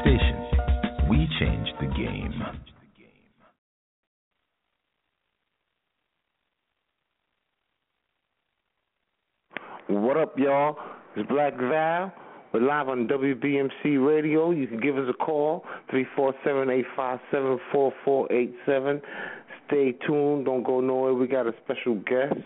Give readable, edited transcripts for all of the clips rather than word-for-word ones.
station. We changed the game. What up, y'all? It's Black Val. We're live on WBMC Radio. You can give us a call, 347-857-4487. Stay tuned. Don't go nowhere. We got a special guest.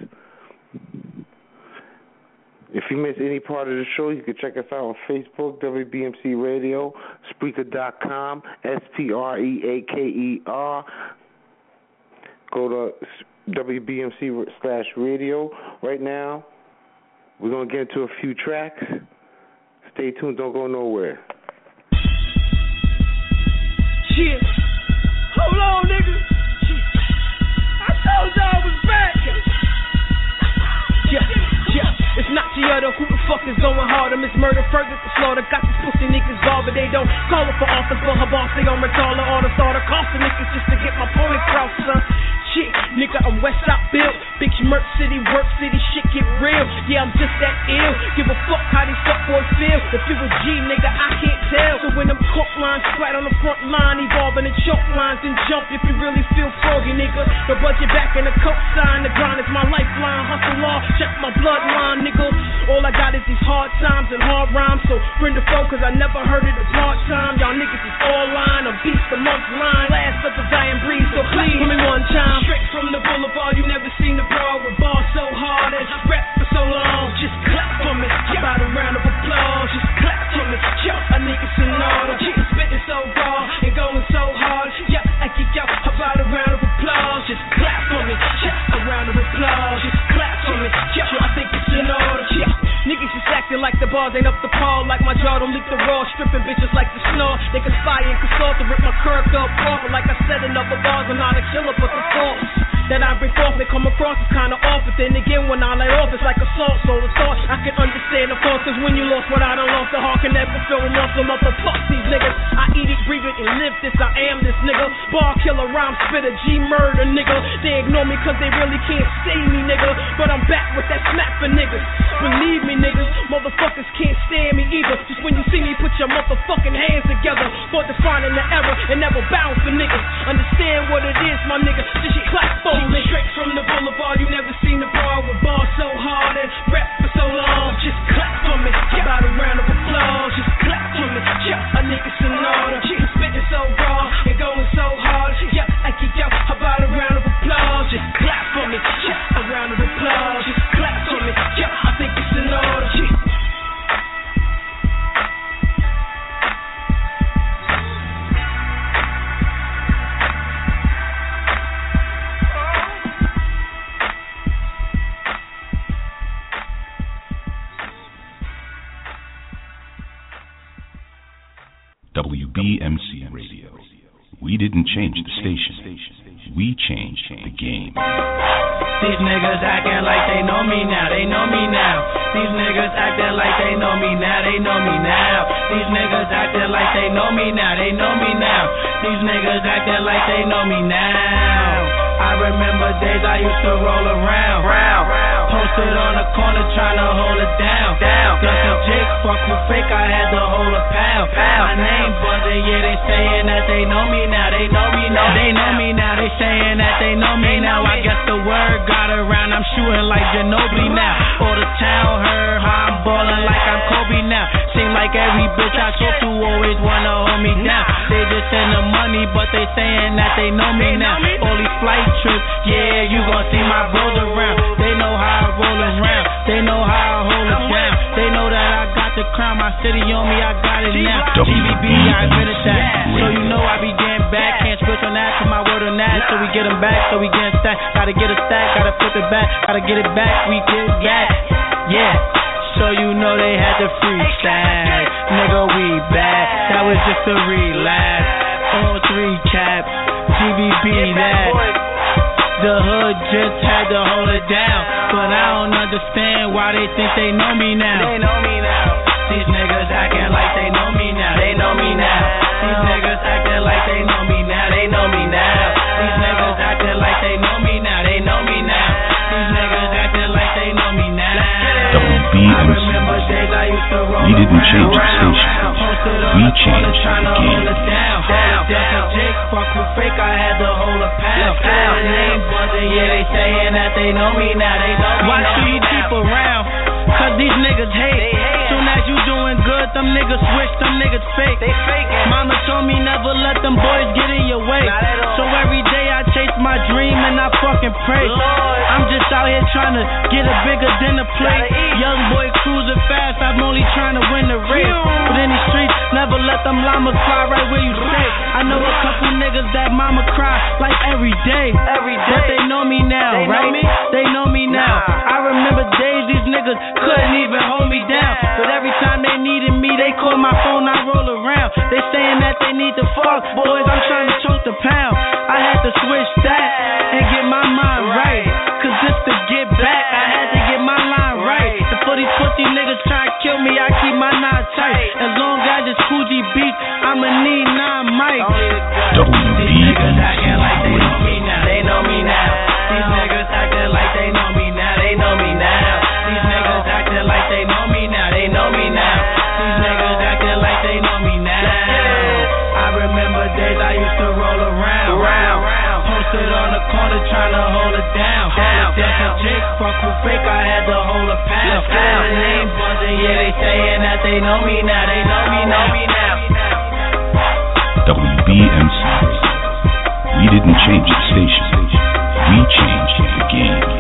If you miss any part of the show, you can check us out on Facebook, WBMC Radio, Spreaker.com, Spreaker. Go to WBMC/radio. Right now, we're going to get into a few tracks. Stay tuned. Don't go nowhere. Shit. Hold on, nigga. I told y'all I was back. Yeah. It's not Giotto, who the fuck is going harder? Miss Murder, Fergus, the slaughter. Got these pussy niggas all, but they don't call her for office. But her boss, they on retarded order. Starter, cost the niggas just to get my point across, son. Shit, nigga, I'm West Side built. Bitch, Merc City, work city, shit get real. Yeah, I'm just that ill. Give a fuck how these fuck boys feel. If you a G, nigga, I can't tell. So when them coke lines flat on the front line, evolving the choke lines, then jump if you really feel foggy, nigga. The budget back in the coke sign. The grind is my lifeline. Hustle law, check my bloodline. Nigga, all I got is these hard times and hard rhymes. So bring the phone, cause I never heard it a hard time. Y'all niggas is all line, a beast, the month's line. Last of the dying breeze, so please give me one time. Straight from the boulevard, you never seen the broad with bars so hard and rap for so long. Just clap for me, how about a round of applause? Just clap for me, yo, a niggas in order. Keep spitting so raw and going so hard. Yeah, I kick out, how about a round of applause? Just clap for me, yeah, a round of applause. Just clap for me, yo, I think it's in order. Yeah. Niggas just acting like the bars ain't up to par. Like my jaw don't leak the raw. Stripping bitches like the snore. They conspire and consult to rip my curve up off. Like I said, another bars are not a killer, but the thoughts that I bring forth, they come across as kinda off. But then again, when I let off, it's like assault. So the thought, I can understand the thoughts. Cause when you lost what I done lost, the heart can never feel remorse. So motherfuck these niggas. I eat it, breathe it, and live this. I am this nigga. Bar killer, rhyme spitter, G murder, nigga. They ignore me cause they really can't see me, nigga. But I'm back with that smack for niggas. Believe me, niggas, motherfuckers can't stand me either. Just when you see me, put your motherfucking hands together. For defining the error and never bound for niggas. Understand what it is, my nigga. Just you clap for me. Straight from the boulevard, you never seen the bar with bars so hard and rap for so long. Just clap for me. How about a round of applause? Just clap for me. Yeah, a nigga's in order. She's spitting so raw and going so hard. Yeah, I get out. How about a round of applause? Just clap for me. Yeah, a round of applause. Just clap for me. Yeah, I think it's in order. WBMC Radio. We didn't change the station. We changed the game. These niggas acting like they know me now. They know me now. These niggas acting like they know me now. They know me now. These niggas acting like they know me now. They know me now. These niggas acting like they know me now. I remember days I used to roll around. Posted on the corner trying to hold it down. Dustin Jake, fuck who fake, I had to hold a pound. My name buzzing, yeah, they saying that they know me now. They know me now. They know me now. They saying that they know me now. I guess the word got around. I'm shooting like Ginobili now. All the town heard how I'm balling like I'm Kobe now. Seem like like every bitch I talk to always wanna hold me down. They just send the money, but they saying that they know me now. All these flight trips, yeah, you gon' see my bros around. They know how I roll around, they know how I hold it down. They know that I got the crown, my city on me, I got it now. GBB, I finish that, so you know I be getting back. Can't switch on that, cause my word on that. So we get them back, so we get stacked. Gotta get a stack, gotta flip it back, gotta get it back, we get back. Yeah, so you know they had the free stack. Nigga, we back, that was just a relapse. All three caps, GBB that. The hood just had to hold it down, but I don't understand why they think they know me now. They know me now. These niggas acting like they know me now. They know me now. These niggas acting like they know me now. They know me now. These niggas acting like they know me now. They know me now. These niggas acting like they know me now. I remember days I used to roll. We didn't change the station. We changed the game. Fuck with fake, I had to hold a pound. Name buzzing, yeah, they saying that they know me now. They know me now. Why should you keep around? Cause these niggas hate. Soon as you doing good, them niggas switch, them niggas fake. They fake. Mama told me never let them boys get in your way. So every day I chase my dream and I fucking pray. I'm just out here trying to get a bigger dinner plate. Young boy cruising fast, I'm only trying to win the race. But in these streets, never let them llamas fly right where you stay. I know a couple niggas that mama cry like every day. But they know me now, they right? Know me? They know me now. I remember days these niggas couldn't even hold me down. But every time they needed me, they call my phone, I roll around. They saying that they need to fuck, boys, I'm trying to choke the pound. I had to switch that and get my mind right. Cause just to get back, I had to get my line right. And for these pussy niggas trying to kill me, I keep my nine tight. As long as I just Coogee beat, I'ma need 9 mics. These niggas acting like they know me now. They know me now. These niggas acting like they know me now. They know me now. These niggas acting like they know me now. They know me now. These niggas acting like they know me now. I remember days I used to roll around. Posted on the corner trying to hold it down. Jake, fuck with fake, I had to hold a pound. Name buzzing, yeah, they saying that they know me now. They know me, know me now. WBMC. We didn't change the station. We changed the game.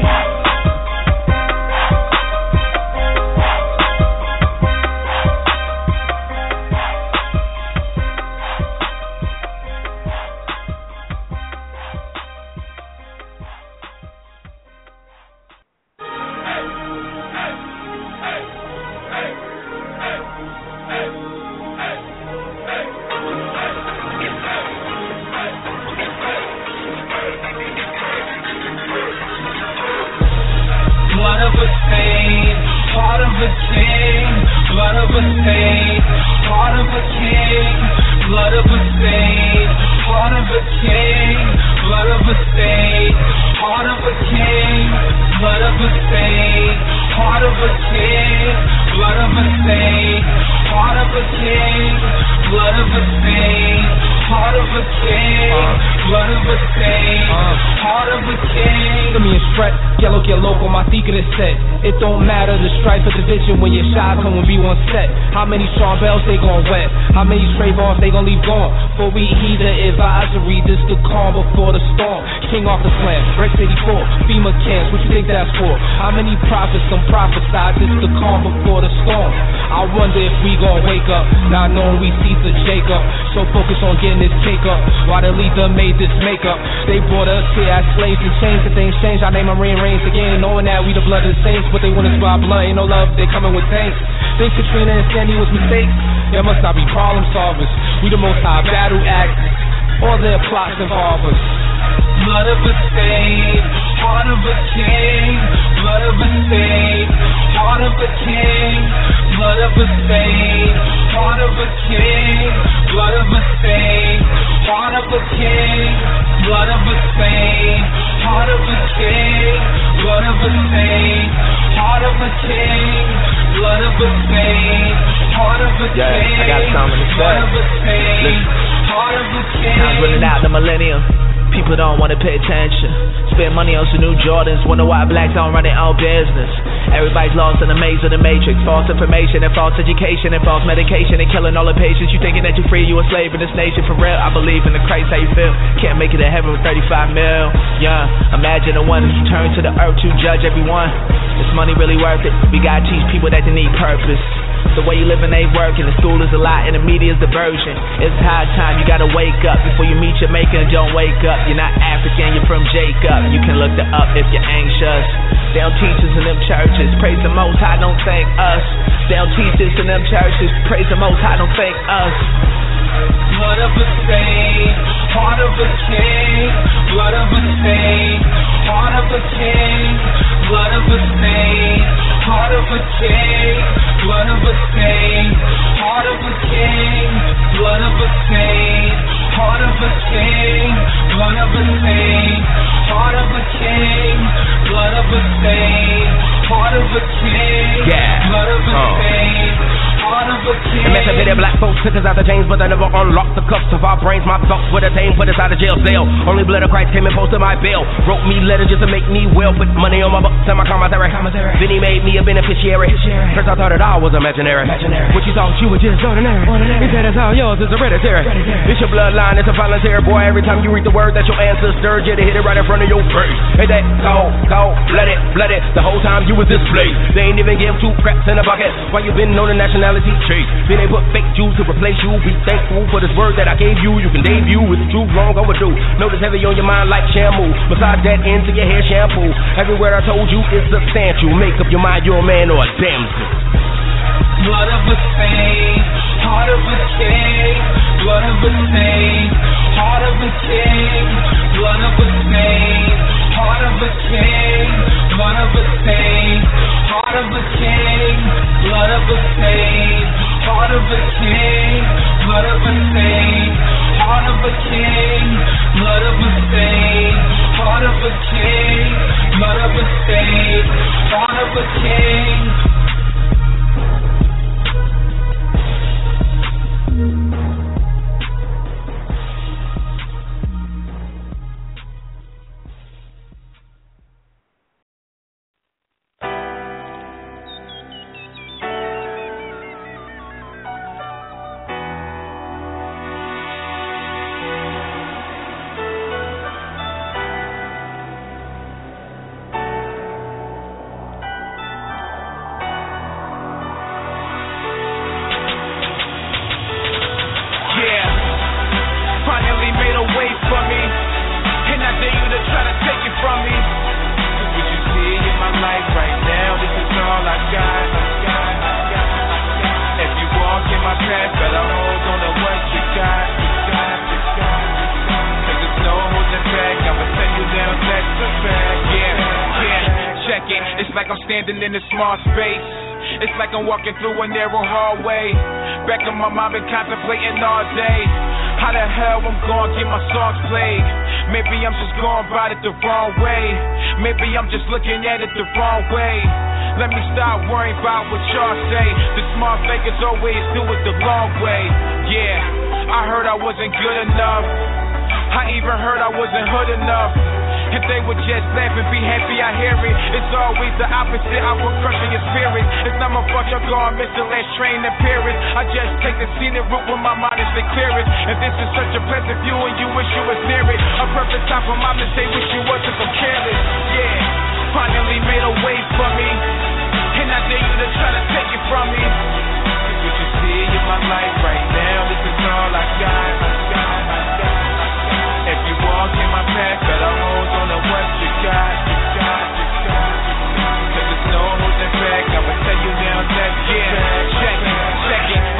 When your shot come and be on set, how many Sean Bells they gon' wet? How many stray balls they gon' leave gone? For we either advisory, this the calm before the storm. King off the slam, Red City 4, FEMA camps, what you think that's for? How many prophets gon' prophesy, this the calm before the storm. I wonder if we gon' wake up, not knowing we Caesar Jacob. So focused on getting this cake up, while the leader made this makeup. They brought us here as slaves and chains, and things changed, our name and reign reigns again. Knowing that we the blood of the saints, but they want us by blood, ain't no love, they coming with tanks. Think Katrina and Sandy was mistakes? There must not be problem solvers. We the most high battle axes. All their plots involve us. Blood of a saint, heart of a king. Blood of a saint, heart of a king. Blood of a saint, heart of a king. Blood of a saint, heart of a king. Blood of a saint, heart of a king. Blood of a saint. Heart of a king, blood of a saint, heart of a king, yeah, I got something to say. Blood of a saint, heart of a king. Time's running out, the millennium. People don't want to pay attention. Spend money on some new Jordans. Wonder why blacks don't run their own business. Everybody's lost in the maze of the matrix. False information and false education and false medication and killing all the patients. You thinking that you're free, you a slave in this nation. For real, I believe in the Christ, how you feel? Can't make it to heaven with 35 mil. Yeah, imagine the one that's turned to the earth to judge everyone. Is money really worth it? We gotta teach people that they need purpose. The way you living ain't working. The school is a lie and the media's diversion. It's high time, you gotta wake up. Before you meet your maker, don't wake up. You're not African, you're from Jacob. You can look the up if you're anxious. They don't teach us in them churches. Praise the Most High, don't thank us. They don't teach us in them churches. Praise the Most High, don't thank us. Blood of a saint, heart of a king. Blood of a saint, heart of a king. Blood of a saint, heart of a king. Blood of a saint, heart of a king. Blood of a saint, heart of a king. Blood of a saint, heart of a king. Blood of a saint, heart of a king. Yeah. Blood of a saint, heart of a king. Emancipated black folks took us out of chains, but they never unlocked the cuffs of our brains. My thoughts were detained, put us out of jail cell. Only blood of Christ came and posted my bail. Wrote me letters just to make me well. Put money on my books and my commissary. Then he made me a beneficiary. First I thought it all was imaginary. What you thought you were just ordinary. He said it's all yours, it's hereditary. It's your bloodline, it's a voluntary. Boy, every time you read the word that your ancestors did, they hit it right in front of your face. Hey, that cold, blooded. The whole time you was displayed. They ain't even give two craps in a bucket. Why you been on the nationality chase? Then they put fake Jews to replace you. Be thankful for this word that I gave you. You can debut, it's true, long overdue. Notice heavy on your mind like shamu. Besides that, into your hair shampoo. Everywhere I told you, it's substantial. Make up your mind, you're a man or a damsel. Blood of a saint, heart of a king. Blood of a saint, heart of a king. Blood of a saint, heart of a king. Blood of a saint, heart of a king. Blood of a saint, heart of a king. Blood of a saint, heart of a king. Blood of a saint, heart of a king. Blood of a saint, heart of a king. Through a narrow hallway, back in my mind been contemplating all day. How the hell I'm gonna get my songs played? Maybe I'm just going about it the wrong way. Maybe I'm just looking at it the wrong way. Let me stop worrying about what y'all say. The smart fakers always do it the long way. Yeah, I heard I wasn't good enough. I even heard I wasn't hood enough. If they would just laugh and be happy, I hear it. It's always the opposite, I will crush your spirit. It's not my fault you're gone, miss the last train to Paris. I just take the scenic route when my mind is the clearest. And this is such a pleasant view and you wish you was near it. A perfect time for mom to say wish you wasn't so careless. Yeah, finally made a way for me. And I dare you to try to take it from me. It's what you see in my life right now, this is all I got. If you walk in my path, better hold on to what you got. Cause there's no holding back, I'ma tell you now that yeah. Check it.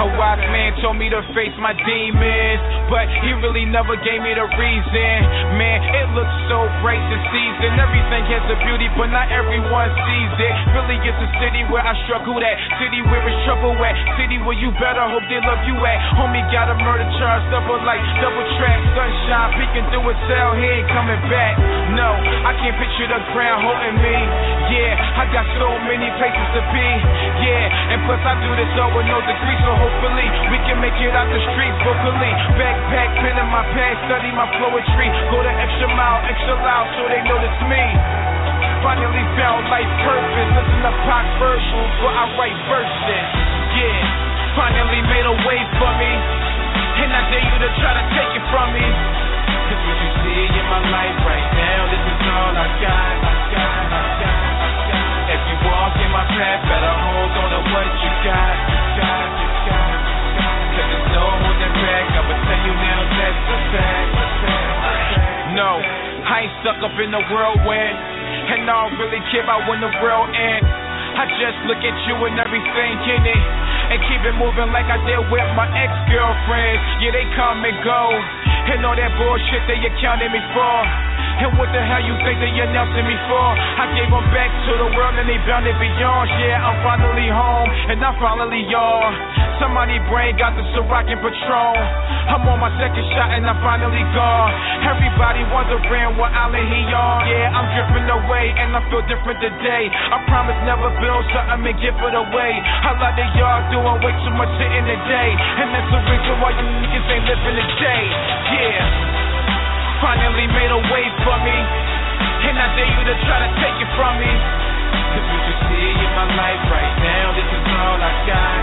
A wise man told me to face my demons, but he really never gave me the reason. Man, it looks so bright this season. Everything has a beauty, but not everyone sees it. Really it's a city where I struggle at. City where it's trouble at. City where you better hope they love you at. Homie got a murder charge, double light, double track. Sunshine peeking through a cell, he ain't coming back. No, I can't picture the ground holding me. Yeah, I got so many places to be. Yeah, and plus I do this all with no degree, so hopefully we can make it out the streets vocally. Backpack, pen in my pad, study my poetry. Go the extra mile, extra loud, so they know it's me. Finally found life purpose. been listening to Pac versions, but I write verses. Yeah, finally made a way for me, and I dare you to try to take it from me. 'Cause what you see in my life right now, this is all I got. If you walk in my path, better hold on to what you got. 'Cause there's no holding back. I would tell you now that's a fact. No, I ain't stuck up in the whirlwind, and I don't really care about when the world ends. I just look at you and everything in it, and keep it moving like I did with my ex-girlfriends. Yeah, they come and go, and all that bullshit that you counted me for. And what the hell you think that you're announcing me for? I gave them back to the world and they bounded beyond. Yeah, I'm finally home and I'm finally on. Somebody brain got the Ciroc and Patron. I'm on my second shot and I'm finally gone. Everybody wondering what island he on. Yeah, I'm drifting away and I feel different today. I promise never build something and give it away. I love that y'all doing way too much shit in the day, and that's the reason why you niggas ain't living today. Yeah, finally made a way for me, and I dare you to try to take it from me. 'Cause what you see in my life right now, this is all I got.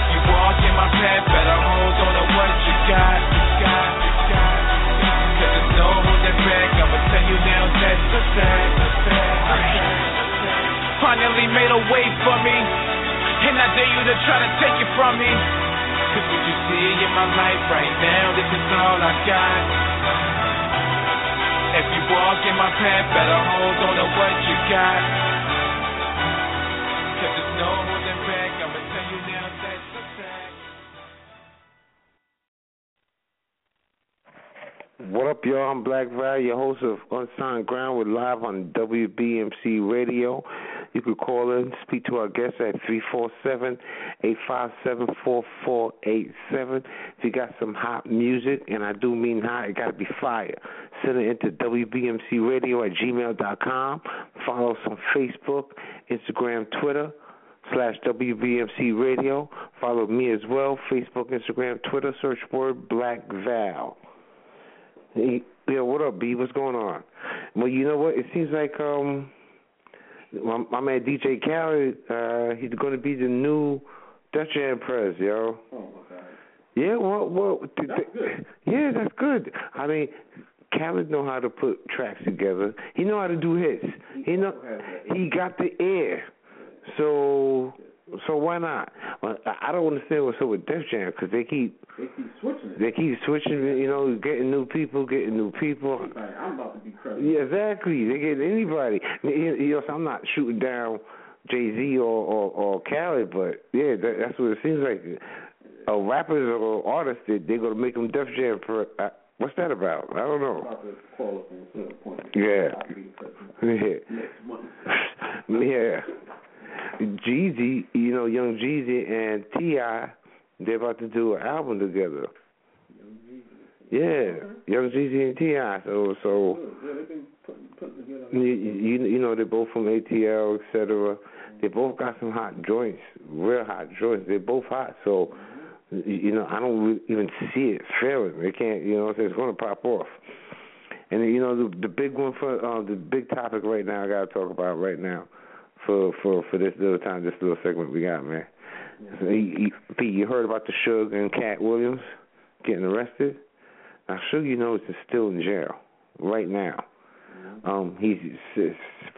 If you walk in my path, better hold on to what you got. 'Cause there's no holding back. I'ma tell you now that's the fact. Finally made a way for me, and I dare you to try to take it from me. 'Cause what you see in my life right now, this is all I got. If you walk in my path, better hold on to what you got. 'Cause there's no holding back, I'ma tell you now that's the fact. What up, y'all? I'm Black Val, your host of Unsigned Grind. We're live on WBMC Radio. You can call in, speak to our guests at 347-857-4487. If you got some hot music, and I do mean hot, it got to be fire, send it into WBMCradio@gmail.com. Follow us on Facebook, Instagram, Twitter, /WBMC Radio. Follow me as well, Facebook, Instagram, Twitter, search word Black Val. Yeah, what up, B? What's going on? Well, you know what? It seems like... My man DJ Khaled, he's going to be the new Def Jam prez, yo. Oh, okay. Yeah, well that's good. Yeah, that's good. I mean, Khaled know how to put tracks together. He know how to do hits. He got the air. So why not? I don't understand what's up with Def Jam because they keep switching. They keep switching, you know, getting new people. I'm about to be crazy. Yeah, exactly. They get anybody. You know, so I'm not shooting down Jay-Z or Khaled, but yeah, that's what it seems like. Rappers or artists, they're gonna make them Def Jam for. What's that about? I don't know. Yeah. Yeah. Jeezy, you know, Young Jeezy and T.I., they're about to do an album together. Young Jeezy and T.I. So yeah, they've been putting together. You know, they're both from ATL, et cetera. They both got some hot joints, real hot joints. They're both hot, so, you know, I don't really even see it failing. They can't, you know what I'm saying? It's going to pop off. And, you know, the big one for the big topic right now I got to talk about right now. For this little time, this little segment we got, man. Yeah. So you heard about the Suge and Kat Williams getting arrested? Now, Suge, you know, is still in jail right now. Yeah. He's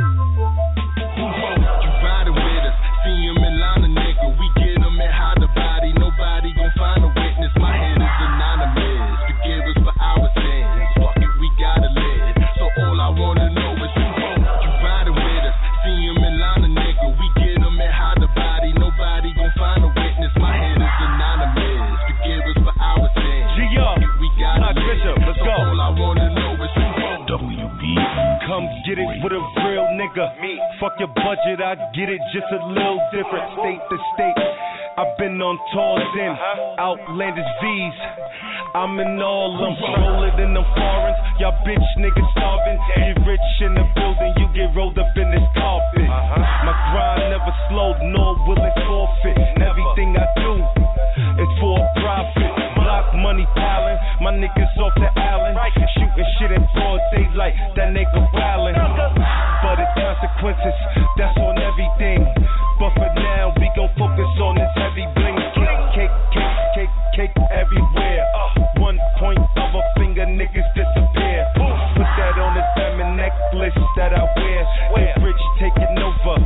Who wrote you riding with us? See him in line, a nigga. We get him and hide the body. Nobody gon' find a witness. My head is anonymous. Forgive us for our sins. Fuck it, we gotta live. So all I wanna know is who wrote you riding with us? See him in line, a nigga. We get him and hide the body. Nobody gon' find a witness. My head is anonymous. Let's go. Come get it with a real nigga. Fuck your budget, I get it just a little different. State to state, I've been on tours in outlandish V's. I'm in all them, rolling in them foreigns. Y'all bitch niggas starving. You rich in the building, you get rolled up in this carpet. My grind never slowed, nor will it forfeit. And everything I do is for a profit. Block money piling, my niggas off the island, shooting shit in broad daylight, that nigga wildin'. But it's consequences, that's on everything. But for now, we gon' focus on this heavy bling. Cake everywhere. One point of a finger, niggas disappear. Put that on the diamond necklace that I wear. They rich taking over,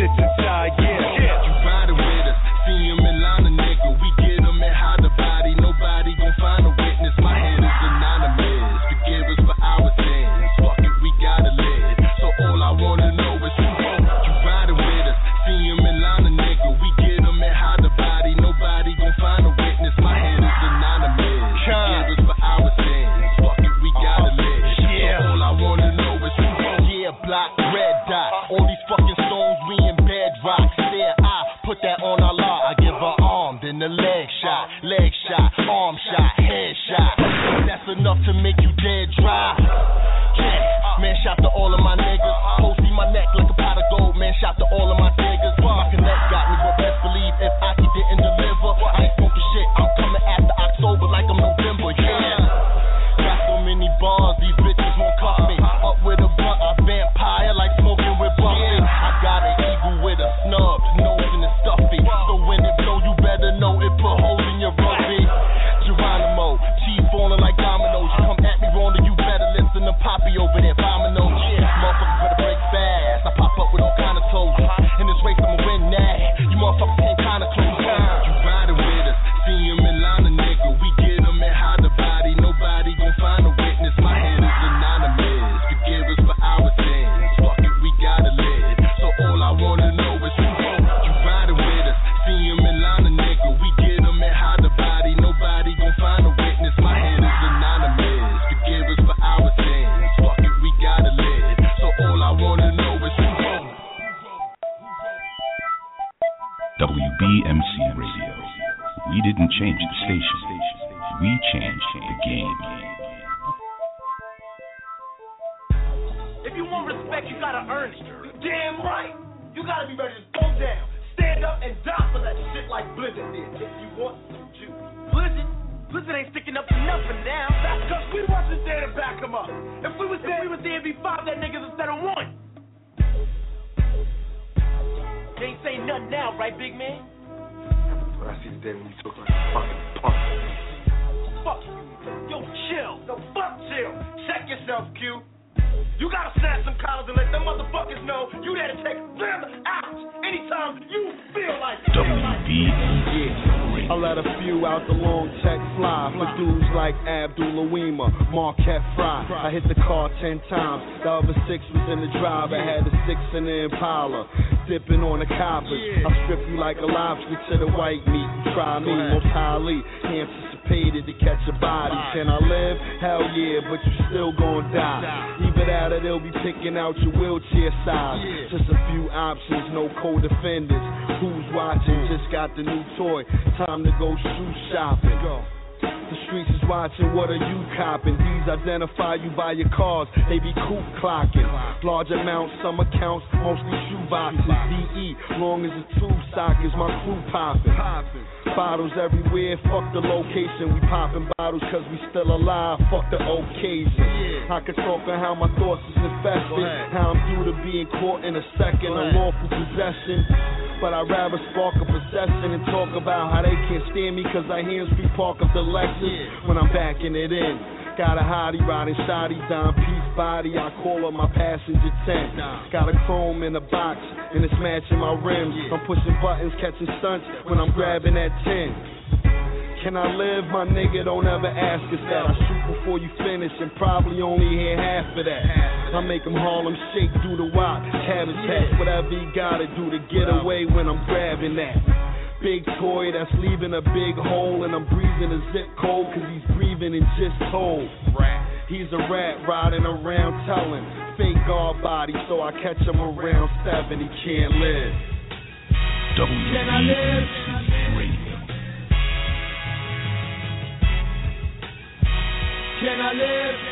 this is our year. You riding with us, see him in line, a nigga. We get him and hide the body. Nobody gon' find a witness. My head is anonymous. Forgive us for our sins. Fuck it, we gotta live. So all I wanna know is who wrote you riding with us. See him in line, a nigga. We get him and hide the body. Nobody gon' find a witness. My head is anonymous. Forgive us for our sins. Fuck it, we gotta live. Yeah. So all I wanna know is who wrote. Yeah, block, red dot. All these fucking stones, we in bedrock. Stare, I put that on our law. I give her arm, then the leg shot, arm shot, head shot. That's enough to make you dead dry. Yeah, man, shout to all of my niggas. Posty my neck like a pot of gold. Man, shout to all of my niggas. My connect got me, but best believe if Aki didn't deliver, I ain't smoking shit. I'm coming after October like I'm November. Yeah, got so many bars, these bitches won't cuff me. Up with a blunt, I vampire like smoking with Buffett. I got an eagle with a snub, nose in the stuffy. So when it blow, you better know it put holes. Poppy over there, domino. Yeah. Motherfuckers better break fast. I pop up with all kind of toes. In this race, I'ma win that. You motherfuckers can't kind of close. You riding with us, see him in line, a nigga. We get him and hide the body. Nobody gon' find a witness. My head is anonymous. Forgive us for our sins. Fuck it, we gotta live. So all I wanna know is who wrote you riding with us, see him in line, a nigga. We get him and hide the body. Nobody gon' find a witness. My head is anonymous. Forgive us for our sins. WBMC Radio. We didn't change the station. we changed the game. If you want respect, you gotta earn it. You damn right. You gotta be ready to go down, stand up, and die for that shit like Blizzard did. If you want some juice, Blizzard ain't sticking up to nothing now. That's because we wasn't there to back him up. If we was there, it'd be five that niggas instead of one. They ain't saying nothing now, right, big man? But I see the day when you talk like a fucking punk. Fuck you. Yo, chill. No, fuck chill. Check yourself, Q. You gotta snap some collars and let them motherfuckers know you there to take them out anytime you feel like it. WBMC. I let a few out the long tech fly for dudes like Abdul Lawima, Marquette Fry. I hit the car 10 times. The other 6 was in the drive. I had the 6 in the Impala, dipping on the coppers. I strip you like a lobster to the white meat. You try me, most highly anticipated to catch a body. Can I live? Hell yeah, but you still gonna die. Either that or they'll be picking out your wheelchair size. Just a few options, no co-defendants. Who's watching? Just got the new toy. Time to go shoe shopping. The streets is watching, what are you copping? These identify you by your cars, they be coop clocking. Large amounts, some accounts, mostly shoe boxes. DE, long as the tube sock is my crew popping. Bottles everywhere, fuck the location. We popping bottles cause we still alive, fuck the occasion. I could talk on how my thoughts is infested, how I'm due to being caught in a second, a lawful possession. But I'd rather spark a possession and talk about how they can't stand me cause I hear street park up the Lexus when I'm backing it in. Got a hottie riding shoddy down Peacebody, I call her my passenger tent. Got a chrome in a box and it's matching my rims. I'm pushing buttons, catching stunts when I'm grabbing that 10. Can I live, my nigga? Don't ever ask us that. I shoot before you finish and probably only hear half of that. I make them Harlem shake, do the wop, cat attack, whatever you gotta do to get away when I'm grabbing that. Big toy that's leaving a big hole, and I'm breathing a zip code, cause he's breathing and just told. He's a rat riding around telling, fake guard body, so I catch him around 7, he can't live. Can I live? Can I live?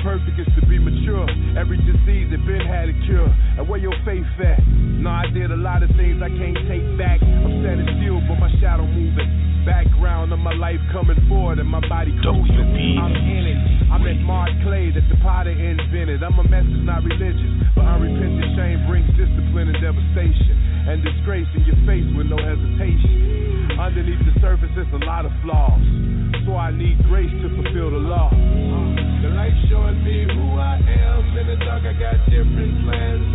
Perfect is to be mature. Every disease that been had a cure. And where your faith at? No, I did a lot of things I can't take back. I'm standing still, but my shadow moving. Background of my life coming forward and my body cruising. I'm in it. I'm at Mark Clay that the potter invented. I'm a mess that's not religious, but unrepentant shame brings discipline and devastation and disgrace in your face with no hesitation. Underneath the surface, there's a lot of flaws, so I need grace to fulfill the law. The light showing me who I am. In the dark, I got different plans.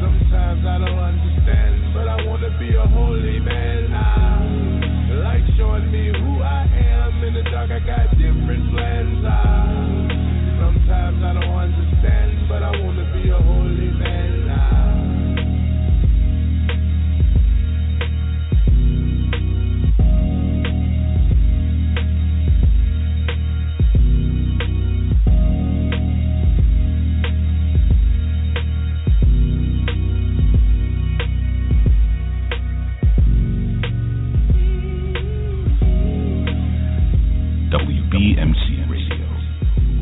Sometimes I don't understand, but I want to be a holy man. Light showing me who I am. In the dark, I got different plans. Sometimes I don't understand, but I want to be a holy man. WBMC Radio.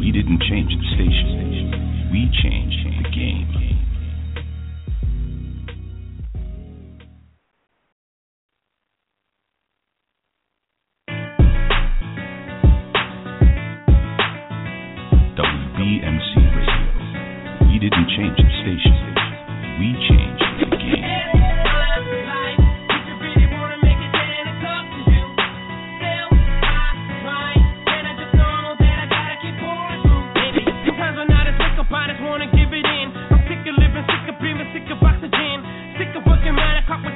We didn't change the station. We changed the game. WBMC Radio. We didn't change the station. We changed the game.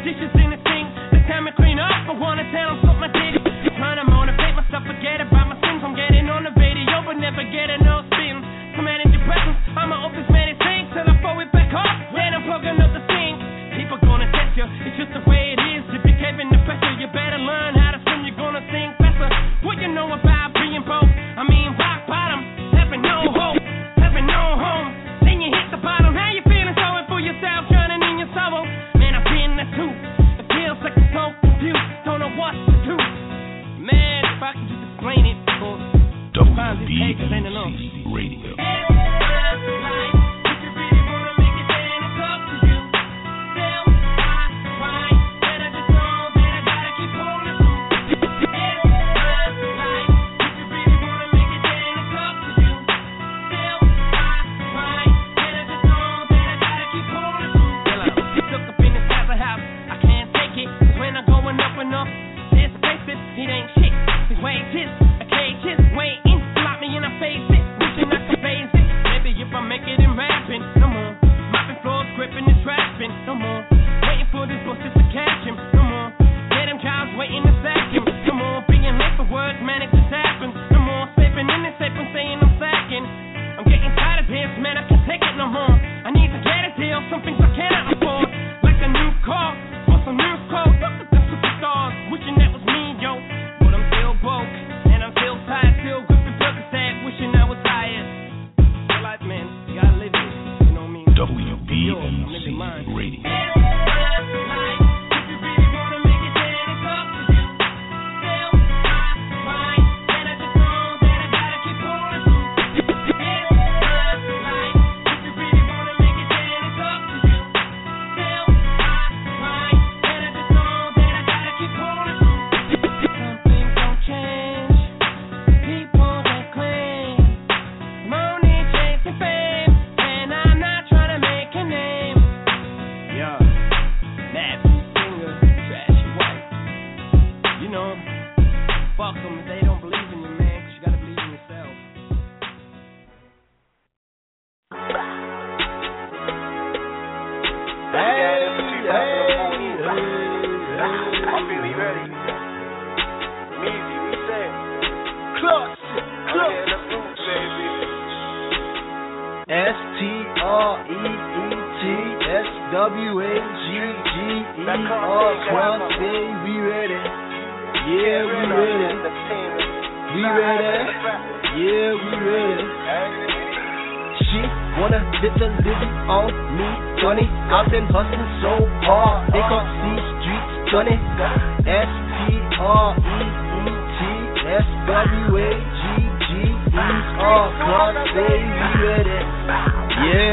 Dishes in the sink, the time to clean up, I wanna tell them, suck my dick. Trying to motivate myself, forget about my sins. I'm getting on the radio, but never getting no spin. To manage your presence, I'ma open many things till I throw it back up, then I'm plugging up the sink. People gonna test you, it's just the way it is. If you're caving the pressure, you better learn how to swim, you're gonna sink better. What you know about being broke? I mean, rock bottom, having no hope, having no home. Then you hit the bottom, how you feeling? Sorry for yourself, drowning in your sorrow. Too. It feels like I'm so confused, don't know what to do. Man, if I could just explain it, because WBMC Radio. Yeah,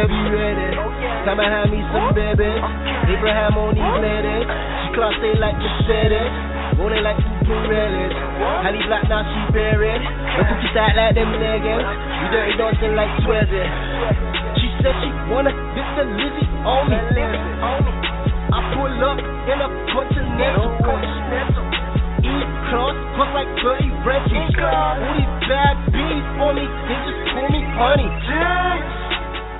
we ready. Time I had me some babies. Abraham on these ladies. She class they like Mercedes. Won't they like super relics? Hallie Black now she buried. Don't put your side like them niggas. You dirty dancing like Swizzy. She said she wanna get the Lizzie on me. I pull up in a continental. Cross like 30 wretches. All these bad bees for me, they just call me honey.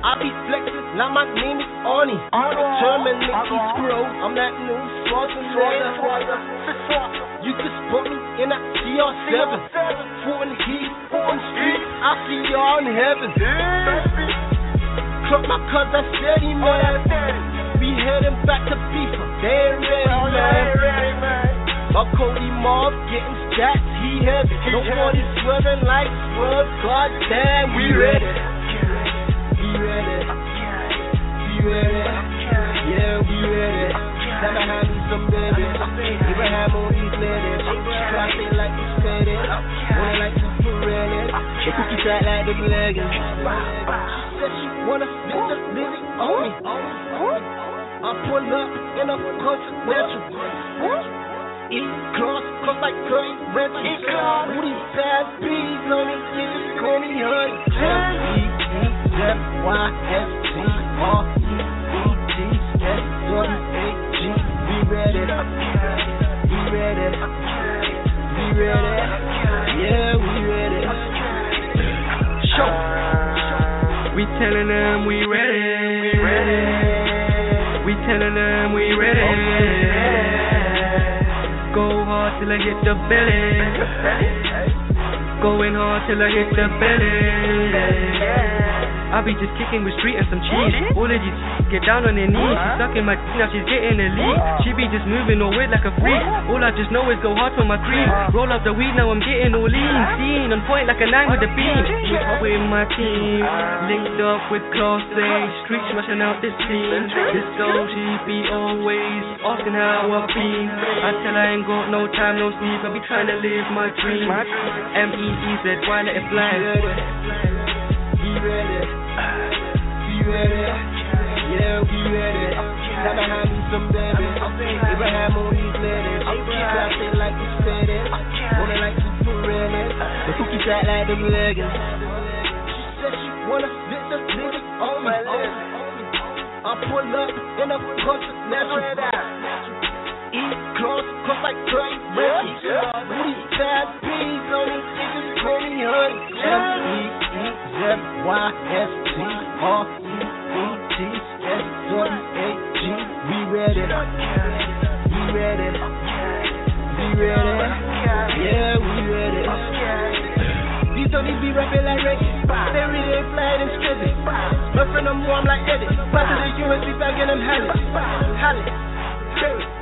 I be flexing, now my name is Arnie. I'm a German Nicky Screw. I'm that new Schwarzenegger. You can spot me in a CR7. Four in heat, four in street. I see y'all in heaven. Club my cuz, that's steady, man. We heading back to FIFA. They ain't ready, man. My Cody Mob getting stacked, he heavy. Nobody swerving like swerve, god damn, we ready. We ready. We ready. Yeah, we ready. Now I have me some babies. Abraham on these ladies. Crossing like these ladies. Wanna like super relics. The cookies out like them leggings. She said she wanna spit the Lizzie on me. I pull up in a continental. Cross like curry rent. All these bad bees on me, they just call me honey. F-E-E-F-Y-S-T-R-E-D-S-1-A-G. We ready, we ready, we ready. Yeah, we ready. Show. We telling them we ready, we ready. We telling them we ready. Go hard till I hit the belly. Going hard till I hit the belly. I be just kicking with street and some cheese. All of these get down on their knees. She's sucking my now she's getting a lead. She be just moving all weird like a freak. All I just know is go hard for my cream. Roll up the weed, now I'm getting all lean. Seen on point like a nine with a beam. With my team, linked up with Class A. Streets smashing out this team. This girl, she be always asking how I feel. I tell her I ain't got no time, no sleep. I be trying to live my dream. M-E-E-Z-Y, let it fly. Be ready. Be ready. Yeah, we ready. Now I have me some babies. Abraham on these ladies. Classing like the steadies. Wanna like super relics. The cookies out like them leggings. She said she wanna spit the Lizzie on my lips. I pull up in a continental. Cross like curry ribs. All these bad bees on me, they just call me honey. F-E-E-Z-Y-S-T-R-E-D-S-1-A-G. We ready. We ready. We ready. Yeah, we ready. These only be rapping like Reggie. They really ain't flying and stripping. Buffing them warm like Eddie. Busting the USB bag and them Hallie.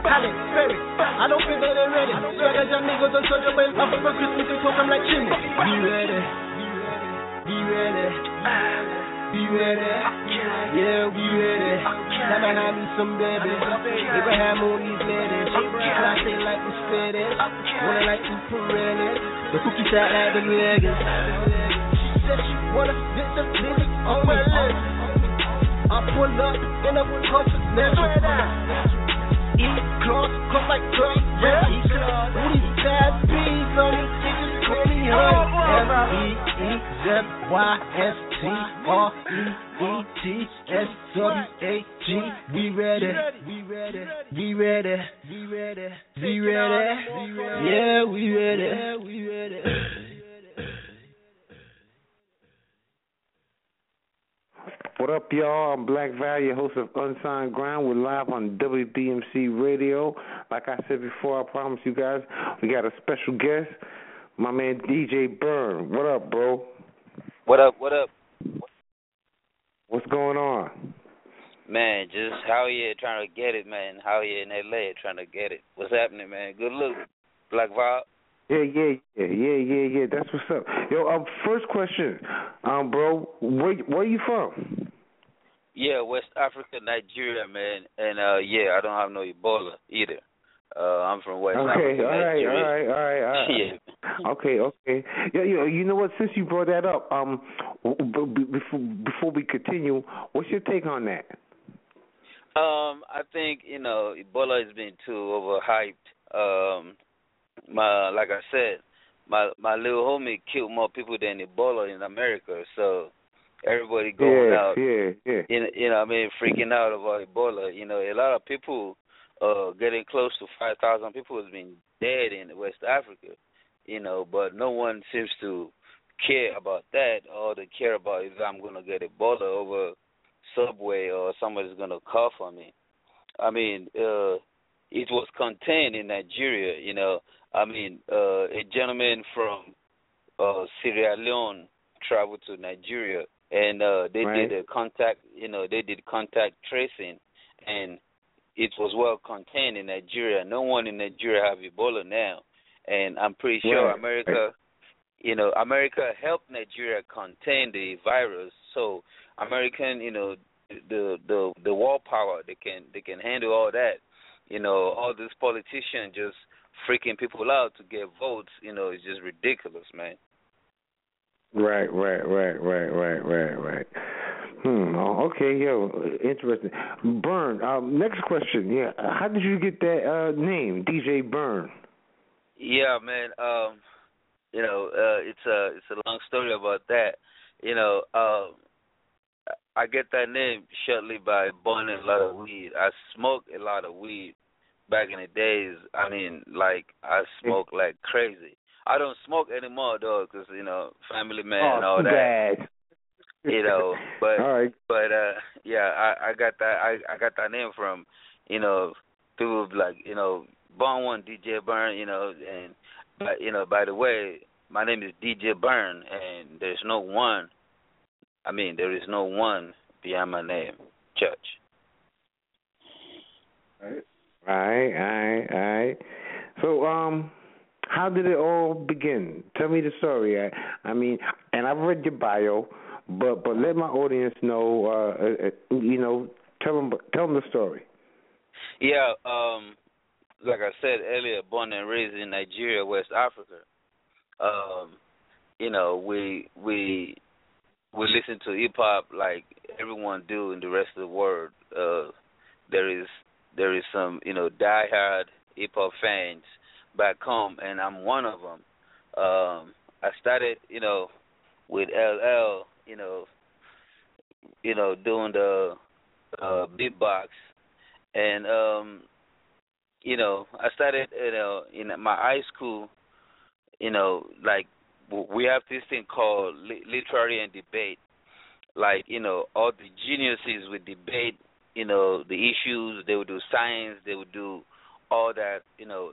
Berry. I don't feel that they're ready. Swagger jam niggas on soldier boys. I'm for Christmas and cook them like chimney. Be ready, be ready, be ready. Yeah, we ready. Now I have me some babies. Abraham on these ladies. Class they like the steadies. Wanna like super relics. The cookies out like them leggings. She said she wanna spit the Lizzie on my lips. I pull up in a conscious. Cross like curry ribs. All these bad bees on me, they just call me honey. F-E-E-Z-Y-S-T-R-E-D-S-W-A-G. We ready, we ready, we ready, we ready, we ready. Yeah, we ready, we ready. What up, y'all? I'm Black Val, your host of Unsigned Grind. We're live on WBMC Radio. Like I said before, I promise you guys, we got a special guest, my man DJ Burn. What up, bro? What up? What's going on? Man, just how you trying to get it, man. How you in L.A. trying to get it. What's happening, man? Good luck, Black Val. Yeah. That's what's up. Yo, first question, bro, where you from? Yeah, West Africa, Nigeria, man. And, I don't have no Ebola either. I'm from West Africa, Nigeria. Okay, all right. Yeah. Okay. Yeah, you know what, since you brought that up, before we continue, what's your take on that? I think, you know, Ebola has been too overhyped. Like I said, my little homie killed more people than Ebola in America, so everybody going out, you know I mean, freaking out about Ebola. You know, a lot of people, getting close to 5,000 people has been dead in West Africa, you know, but no one seems to care about that, or they care about if I'm going to get Ebola over Subway or somebody's going to cough on me. I mean, it was contained in Nigeria, you know. I mean, a gentleman from Sierra Leone traveled to Nigeria, and they did a contact, you know, they did contact tracing, and it was well contained in Nigeria. No one in Nigeria have Ebola now, and I'm pretty sure America, you know, America helped Nigeria contain the virus, so American, you know, the war power, they can handle all that. You know, all these politicians just freaking people out to get votes, you know, it's just ridiculous, man. Right. Okay, interesting. Burn. Next question. Yeah, how did you get that name, DJ Burn? Yeah, man. You know, it's a long story about that. You know, I get that name shortly by burning a lot of weed. I smoked a lot of weed back in the days. I mean, like, I smoked like crazy. I don't smoke anymore, though, because, you know, family man and all that. Bad. You know, but yeah, I got that. I got that name from, you know, people like, you know, Burn One DJ Burn, you know, and but, you know, by the way, my name is DJ Burn, and there's no one. I mean, there is no one beyond my name, Church. All right. So, how did it all begin? Tell me the story. I mean, and I've read your bio, but let my audience know, you know, tell them the story. Yeah, like I said earlier, born and raised in Nigeria, West Africa. You know, we listen to hip hop like everyone do in the rest of the world. There is some, you know, diehard hip hop fans back home, and I'm one of them. I started, you know, with LL, you know, doing the beatbox, and you know, I started, you know, in my high school, you know, like. We have this thing called literary and debate. Like, you know, all the geniuses would debate, you know, the issues. They would do science. They would do all that, you know.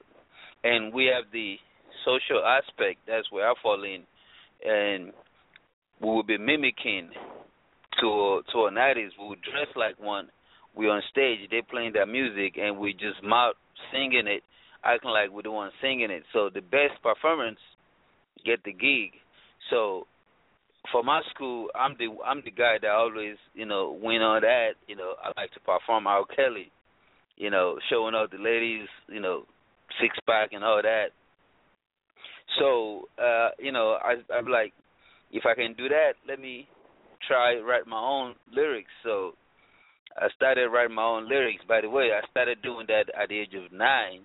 And we have the social aspect. That's where I fall in. And we would be mimicking to an artist. We would dress like one. We're on stage. They're playing their music, and we just mouth singing it, acting like we're the one singing it. So the best performance get the gig. So for my school, I'm the guy that always, you know, win on that. You know, I like to perform R. Kelly, you know, showing off the ladies, you know, six pack and all that. So you know, I'm like, if I can do that, let me try write my own lyrics. So I started writing my own lyrics. By the way, I started doing that at the age of 9.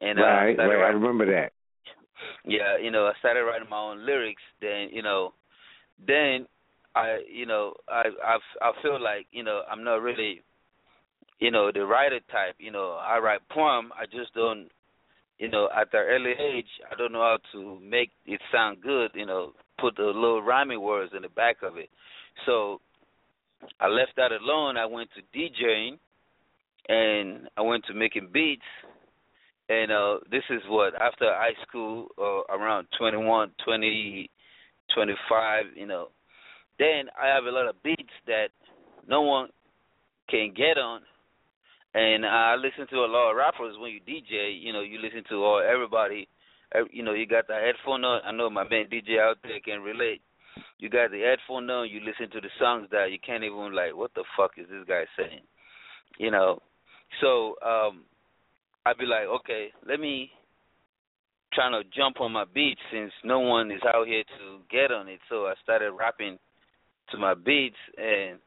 And I remember that. Yeah, you know, I started writing my own lyrics. Then, you know, I feel like, you know, I'm not really, you know, the writer type. You know, I write poem. I just don't, you know, at the early age, I don't know how to make it sound good. You know, put the little rhyming words in the back of it. So I left that alone. I went to DJing, and I went to making beats. And this is what, after high school, around 21, 20, 25, you know. Then I have a lot of beats that no one can get on. And I listen to a lot of rappers when you DJ, you know, you listen to all everybody. You know, you got the headphone on. I know my man DJ out there can relate. You got the headphone on, you listen to the songs that you can't even, like, what the fuck is this guy saying? You know, so I'd be like, okay, let me try to jump on my beat since no one is out here to get on it. So I started rapping to my beats, and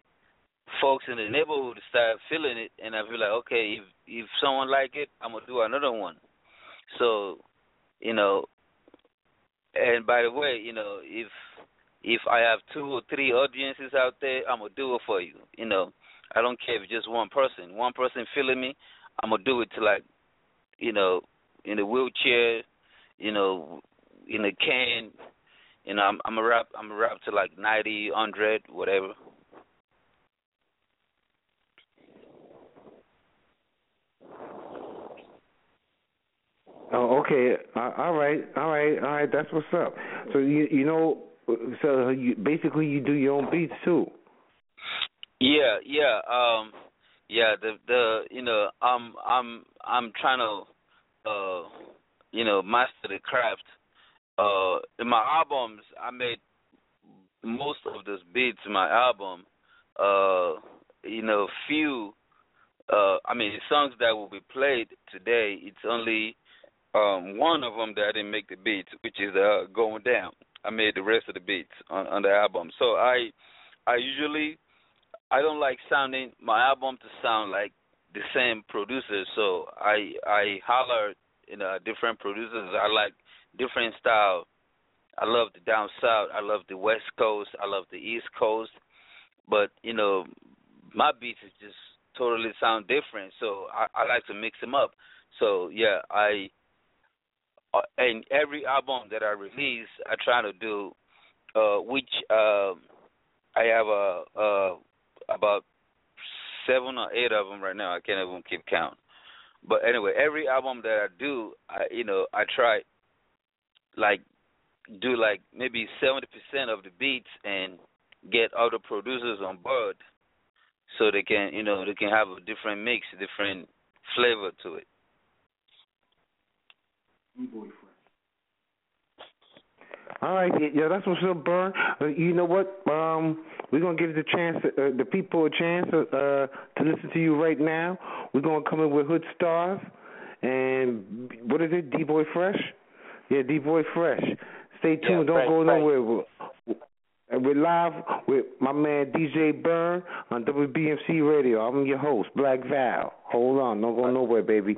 folks in the neighborhood start feeling it, and I feel like, okay, if someone like it, I'm going to do another one. So, you know, and by the way, you know, if I have 2 or 3 audiences out there, I'm going to do it for you. You know, I don't care if it's just one person. One person feeling me, I'm going to do it to, like, you know, in a wheelchair, you know, in a can. You know, I'm a rap to like 90, 100, whatever. Oh, okay. All right. That's what's up. So you basically you do your own beats too. Yeah. The you know, I'm trying to master the craft. In my albums, I made most of those beats in my album. The songs that will be played today, it's only one of them that I didn't make the beats, which is Going Down. I made the rest of the beats on the album. So I don't like sounding my album to sound like the same producer. So I holler, you know, different producers. I like different style. I love the down south. I love the west coast. I love the east coast. But, you know, my beats is just totally sound different. So I like to mix them up. So, yeah, and every album that I release, I try to do, I have about 7 or 8 of them right now. I can't even keep count. But anyway, every album that I do, I try do maybe 70% of the beats and get other producers on board so they can have a different mix, different flavor to it. All right, yeah, that's what's up, Burn. You know what? We're going to give the people a chance to listen to you right now. We're going to come in with Hood Stars and what is it, D-Boy Fresh? Yeah, D-Boy Fresh. Stay tuned. Yeah, Don't go nowhere. We're live with my man DJ Burn on WBMC Radio. I'm your host, Black Val. Hold on. Don't go nowhere, baby.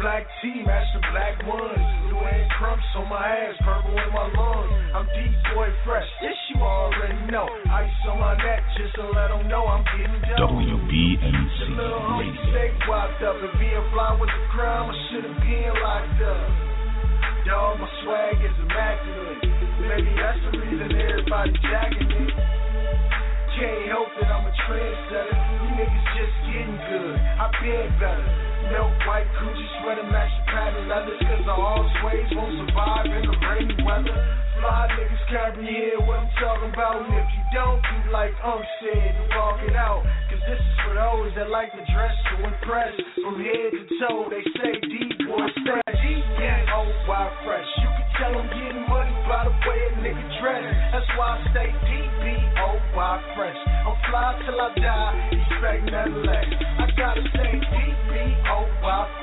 Black T, master black ones. New hand crumbs on my ass, purple in my lungs. I'm D-Boy Fresh, this you already know. Ice on my neck, just to let them know I'm getting down. WBMC. The little homie stay wiped up. If being fly was a crime, I should've been locked up. Dog, my swag is immaculate. Maybe that's the reason everybody jacking me. Can't help it, I'm a trendsetter. You niggas just getting good, I been better. Milk white coochie, sweater, match the pattern leathers. Cause I always won't survive in the rainy weather. Fly niggas can't be here, what I'm talking about. And if you don't, you like said, you walk it out. Cause this is for those that like to dress to impress. From head to toe, they say D-Boy fresh. D-Boy fresh. You can tell I'm getting money by the way a nigga dress. That's why I say D-Boy fresh. I'm fly till I die, expect nothing less. I gotta say D-Boy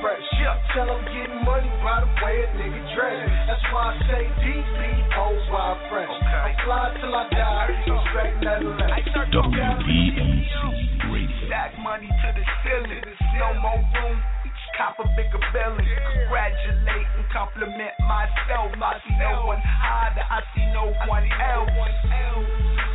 fresh. Yeah, tell I'm getting money by the way a nigga dress. That's why I say D-Boy fresh. I fly till I die, expect nothing less. WBMC Radio. Stack money to the ceiling. No more room. Cop a bigger belly, congratulate and compliment myself. I see no one harder, I see no one else.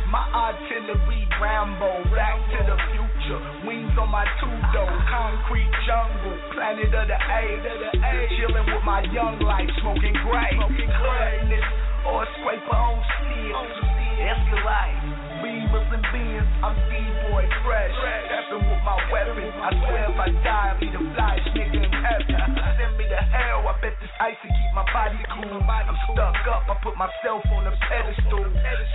My artillery Rambo, back to the future. Wings on my two-door, concrete jungle, planet of the apes. Chilling with my young life, smoking gray. Cutlass or a scraper on steel. That's the life. Beamers and beans, I'm D-Boy Fresh. Stepping with my weapon, I swear if I die, I'll be the flyest nigga in heaven. Send me to hell, I bet this ice will keep my body cool. I'm stuck up, I put myself on a pedestal.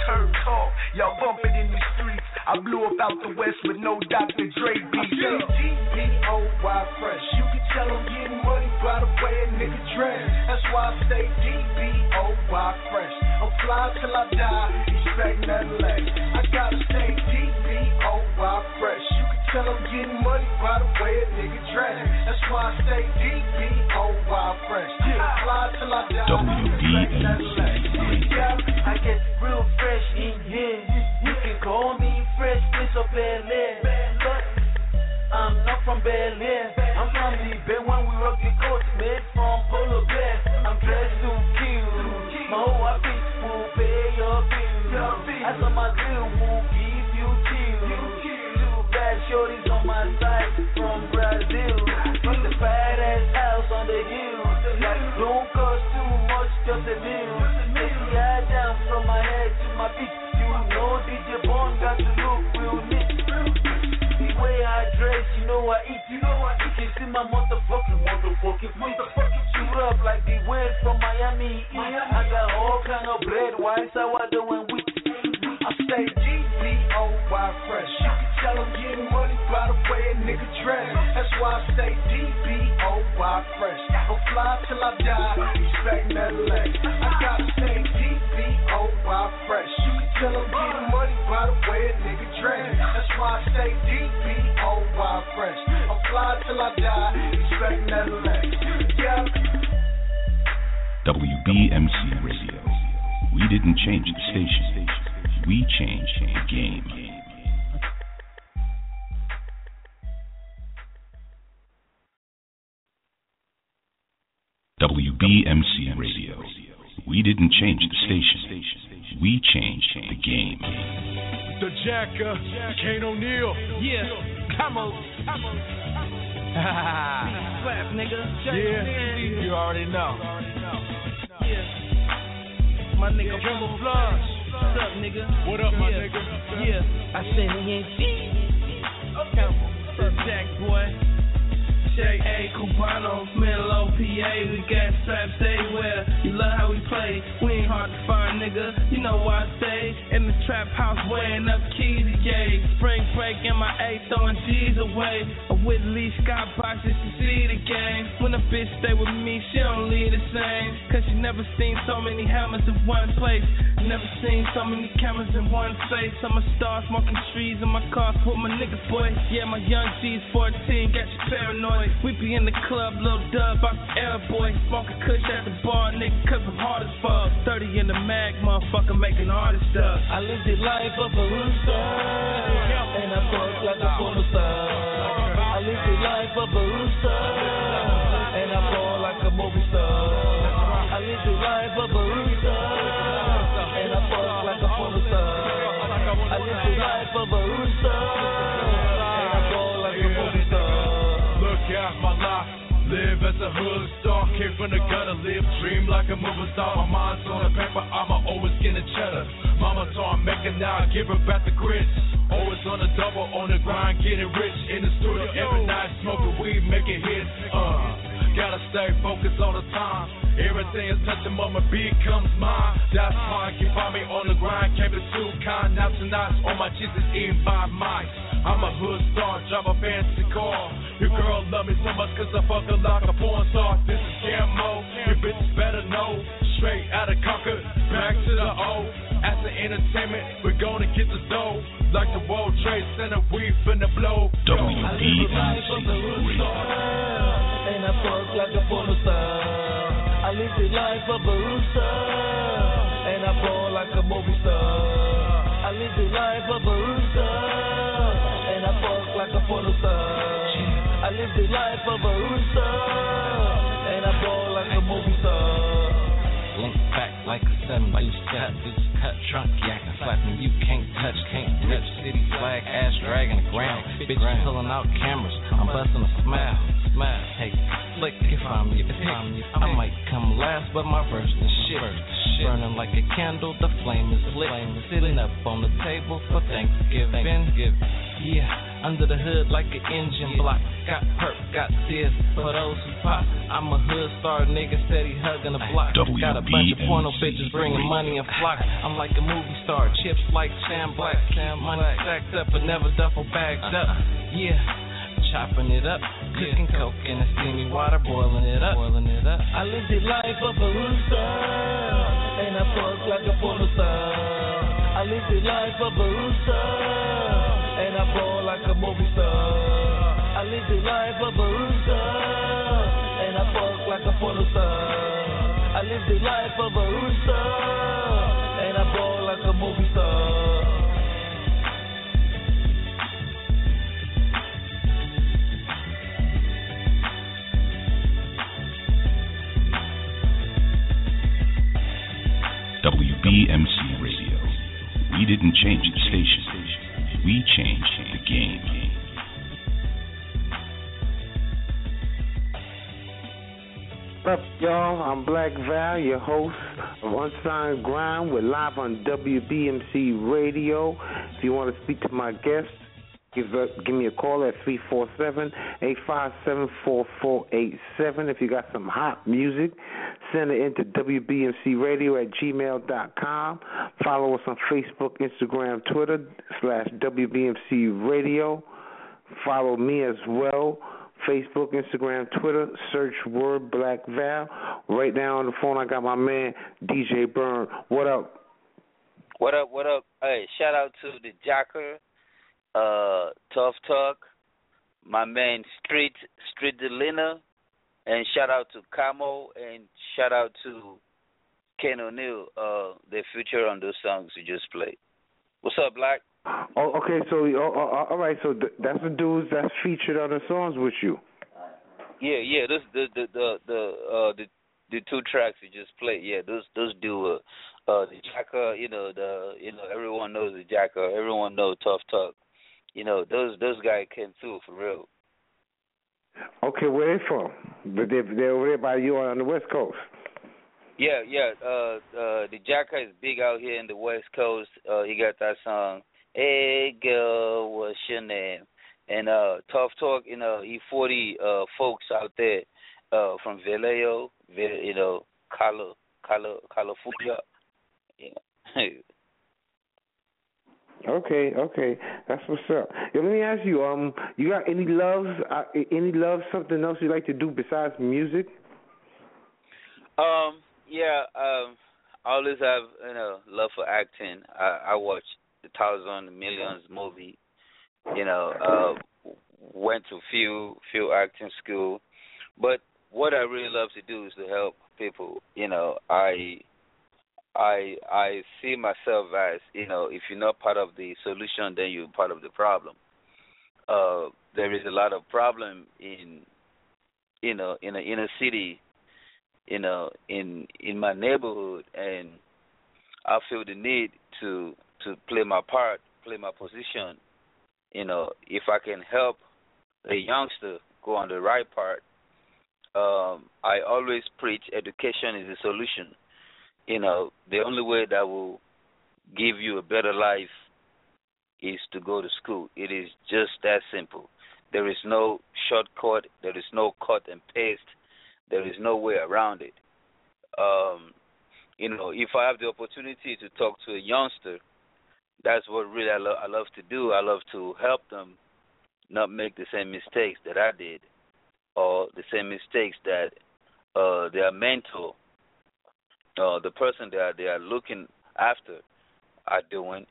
Turn talk, y'all bumping in the streets. I blew up out the west with no Dr. Dre beat. D-B-O-Y Fresh. You can tell I'm getting money by the way a nigga dress. That's why I say D-B-O-Y Fresh. I'm fly till I die, expect nothing. Cadillac. I gotta stay DBOY fresh. You can tell I'm getting money by the way a nigga dress. That's why I stay DBOY fresh. Yeah, fly till I die. WBMC. I get real fresh in here. You can call me fresh, bitch, or bad lip. I'm not from Bel Air. I'm from the Bay when we rock the coast. Made from Polo Bear. I'm dressed to kill. My whole outfit will pay your bills. I saw my deal will give you chills. Two bad shorties on my side from Brazil. From the fat ass house on the hill. Like don't cost too much, just a meal. Take me high down from my head to my feet. You know DJ Burn got to look real neat. Dress, you know I eat, you know I eat. You see my motherfucking shoot up like the wind from Miami. I got all kind of bread, wine, sourdough and wheat. I say D-B-O-Y fresh. You can tell I'm getting money by the way a nigga dress. That's why I say D-B-O-Y fresh. I'll fly till I die, respect that leg. I gotta say D-B-O-Y fresh. You can tell I'm getting money by the way a nigga dress. That's why I say D-B-O-Y fresh. I'll fly till I die. Expect another leg. Yeah. WBMC Radio. We didn't change the station. We changed the game. WBMC Radio. We didn't change the station. We changed the game. The Jacka, Ken O'Neill. Yeah. Camo. Slap, nigga. Yeah, you already know. Yeah. My nigga, Rumble Flush. What's up, nigga? What up, my nigga? Yeah, I said he ain't shit. Camo. Jack, boy. J.A. Cubano, Melo, P.A. We got straps everywhere. You love how we play. We ain't hard to find, nigga. You know why I stay in the trap house, weighing up keys again. Spring break in my A, throwing G's away. A Whitley skyboxes to see the game. When a bitch stay with me, she don't leave the same. Cause she never seen so many hammers in one place. Never seen so many cameras in one face. I'm a star, smoking trees in my car with my niggas, boy. Yeah, my young G's 14, got you paranoid. We be in the club, little dub, I'm air boy. Smoking kush at the bar, nigga, cause I'm hard as fuck. 30 in the mag, motherfucker, making artist stuff. I live the life of a rooster, and I fuck like a porno star. I live the life of a rooster, and I fall like a movie star. I live the life of a rooster, and I fuck like a porno star. I live the life of a rooster. My life, live as a hood star. Came from the gutter, live, dream like a movie star. My mind's on the paper, I'ma always get a cheddar. Mama saw I'm making now, I give her back the grits. Always on the double, on the grind, getting rich. In the studio every night, smoking weed, making hits. Gotta stay focused all the time. Everything is touching, mama becomes mine. That's why you find me on the grind. Can't be too kind, not tonight. On my Jesus, eating by mice. I'm a hood star, drive a fancy car. Your girl love me so much cause I fuck her like a porn star. This is Camo, your bitches better know. Straight out of Concord, back to the O. As an entertainment, we're gonna get the dough. Like the World Trade Center, we finna blow. Yo, I live the life of a hood star, and I fuck like a porn star. I live the life of a hood star, and I fall like a movie star. I live the life of a hood star, and I fuck like a porn star. I live the life of a rooster, and I ball like a movie star. Link back like a sunlight shot, bitch cut trunk yakking, slapping you can't touch, can't rip. City flag, ass dragging the ground, bitch pulling out cameras. I'm busting a smile. Hey, flick if I'm you, I might come last, but my verse is shit. Burning like a candle, the flame is lit. Sitting up on the table for Thanksgiving. Yeah, under the hood like an engine block. Got perp, got this. For those who pop, I'm a hood star nigga, steady hugging the block. Got a bunch of porno bitches bringing money in flock. I'm like a movie star, chips like Sam Black. Money stacked up but never duffel bagged up. Yeah, chopping it up, cooking coke in the steamy water, boiling it up. I live the life of a rooster, and I fuck like a porno star. I live the life of a rooster, and I ball like a movie star. I live the life of a rooster, and I fuck like a porno star. I live the life of a rooster, and I ball like a movie star. WBMC Radio. We didn't change the station. We changed the game. What's up, y'all? I'm Black Val, your host of Unsigned Grind. We're live on WBMC Radio. If you want to speak to my guests, give me a call at 347-857-4487. If you got some hot music, send it into WBMCradio@gmail.com. Follow us on Facebook, Instagram, Twitter /WBMC Radio. Follow me as well, Facebook, Instagram, Twitter. Search word Black Val. Right now on the phone I got my man DJ Burn. What up? What up, what up? Hey, shout out to The Jacka, Tough Talk, my man Street Delina, and shout out to Camo, and shout out to Ken O'Neill, the feature on those songs you just played. What's up, Black? Oh, okay, so all right, so that's the dudes that's featured on the songs with you. Yeah, this the two tracks you just played. Yeah, those dudes. The Jacka, everyone knows The Jacka. Everyone knows Tough Talk. You know, those guys came through for real. Okay, where they from? But they're over there by you on the West Coast. Yeah. The Jacka is big out here in the West Coast. He got that song, "Hey Girl, What's Your Name?" And Tough Talk, E40 folks out there from Vallejo, California. Yeah. Okay, that's what's up. Yo, let me ask you, you got any loves? Something else you like to do besides music? I always have love for acting. I watch the thousands, millions movie. Went to few acting school, but what I really love to do is to help people. I see myself as, if you're not part of the solution, then you're part of the problem. There is a lot of problem in the inner city, in my neighborhood, and I feel the need to play my part, play my position. If I can help a youngster go on the right part, I always preach education is the solution. The only way that will give you a better life is to go to school. It is just that simple. There is no shortcut. There is no cut and paste. There is no way around it. If I have the opportunity to talk to a youngster, that's what really I love to do. I love to help them not make the same mistakes that I did or the same mistakes that their mentor, the person that they are looking after, are doing,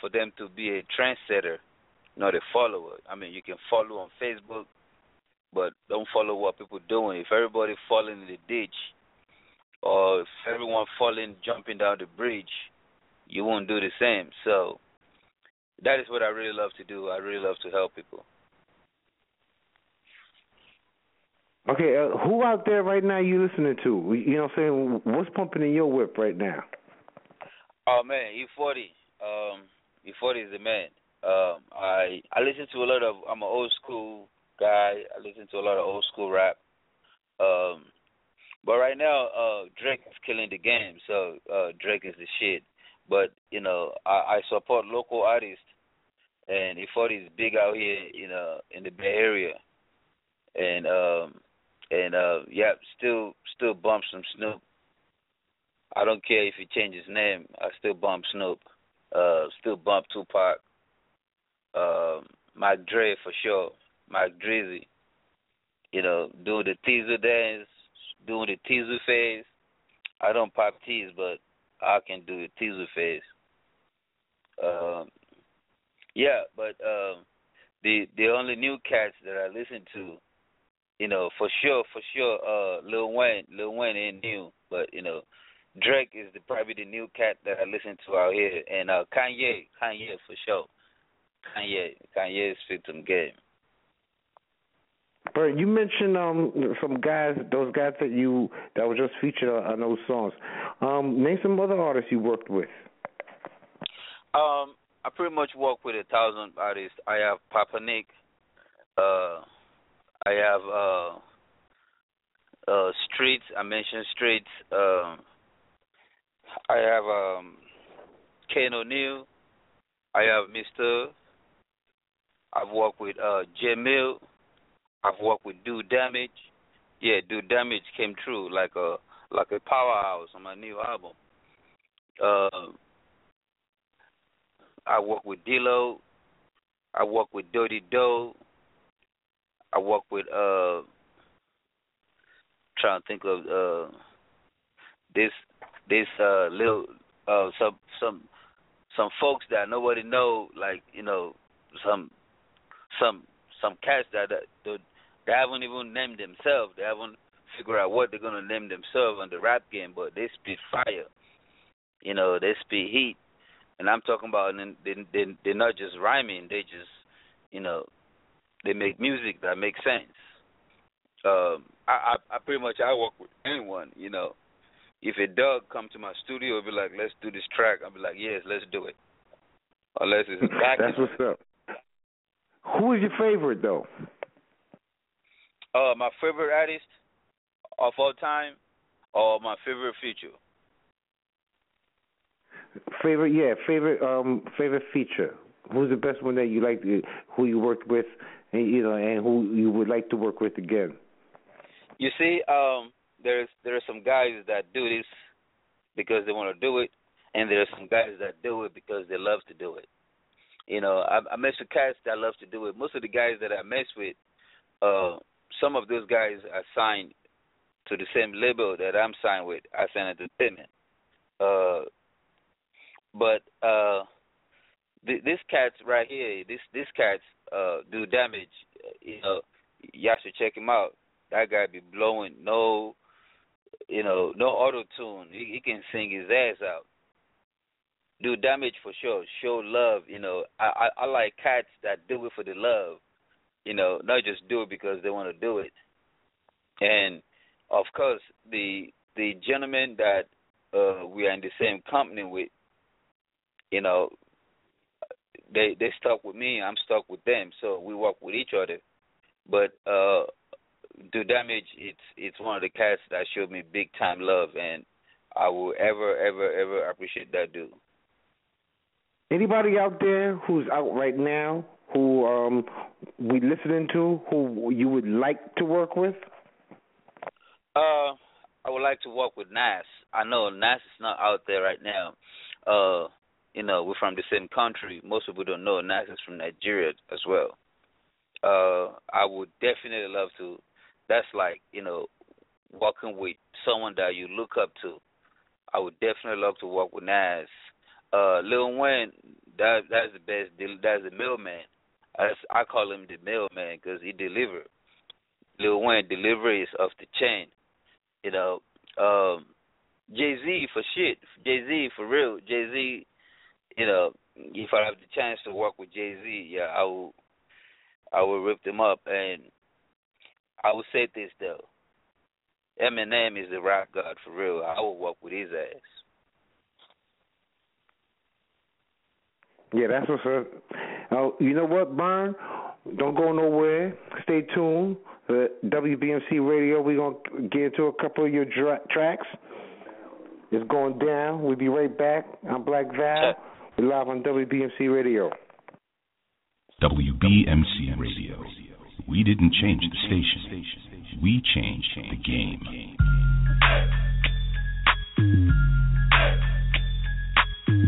for them to be a trendsetter, not a follower. I mean, you can follow on Facebook, but don't follow what people are doing. If everybody falling in the ditch, or if everyone falling, jumping down the bridge, you won't do the same. So that is what I really love to do. I really love to help people. Okay, who out there right now you listening to? You know what I'm saying? What's pumping in your whip right now? Oh, man, E40. E40 is the man. I listen to a lot of, I'm an old school guy. I listen to a lot of old school rap. But right now, Drake is killing the game, so Drake is the shit. But, I support local artists, and E40 is big out here in the Bay Area. And, still bump some Snoop. I don't care if he changes his name. I still bump Snoop. Still bump Tupac. Mac Dre for sure. Mac Drizzy. Doing the teaser dance, doing the teaser phase. I don't pop teas, but I can do the teaser phase. The only new cats that I listen to, you know, for sure, Lil Wayne ain't new, but you know, Drake is probably the new cat that I listen to out here, and Kanye for sure. Kanye fit some game. Bert, you mentioned some guys, those guys that were just featured on those songs. Name some other artists you worked with. I pretty much work with 1,000 artists. I have Papa Nick. I have Streets. I mentioned Streets. I have Ken O'Neill. I have Mr. I've worked with Jamil. I've worked with Do Damage. Yeah, Do Damage came through like a powerhouse on my new album. I work with D-Lo. I work with Dirty Doe. I work with trying to think of this little some folks that nobody know, like, you know, some cats that they haven't even named themselves. They haven't figured out what they're gonna name themselves on the rap game, but they spit fire. You know, they spit heat. And I'm talking about they're not just rhyming. They just, you know, they make music that makes sense. I pretty much work with anyone, you know. If a dog come to my studio and be like, let's do this track, I'll be like, yes, let's do it. Unless it's a back. That's what's up. Who is your favorite, though? My favorite artist of all time or my favorite feature? Favorite feature. Who's the best one that you like? Who you worked with, and, you know, and who you would like to work with again? You see, there are some guys that do this because they want to do it, and there are some guys that do it because they love to do it. You know, I mess with cats that love to do it. Most of the guys that I mess with, some of those guys are signed to the same label that I'm signed with. I signed Entertainment. But this cats right here, this cats do damage. You know, y'all should check him out. That guy be blowing no auto tune. He can sing his ass out. Do damage for sure. Show love. You know, I like cats that do it for the love. You know, not just do it because they want to do it. And of course, the gentleman that we are in the same company with. You know, they stuck with me. I'm stuck with them. So we work with each other. But Do Damage, it's one of the cats that showed me big time love, and I will ever appreciate that dude. Anybody out there who's out right now who we listening to, who you would like to work with? I would like to work with Nas. I know Nas is not out there right now. You know, we're from the same country. Most people don't know Nas is from Nigeria as well. I would definitely love to. That's like, you know, working with someone that you look up to. I would definitely love to work with Nas. Lil Wayne, that's the best. That's the middleman. I call him the middleman because he delivers. Lil Wayne delivery is off the chain. You know, Jay-Z for shit. Jay-Z for real. Jay-Z. You know, if I have the chance to work with Jay-Z, yeah, I will rip them up. And I will say this, though. Eminem is the rap god for real. I will work with his ass. Yeah, that's what's up. You know what, Burn? Don't go nowhere. Stay tuned. WBMC Radio, we're going to get into a couple of your tracks. It's going down. We'll be right back. I'm Black Val. We're live on WBMC Radio. WBMC Radio. We didn't change the station. We changed the game.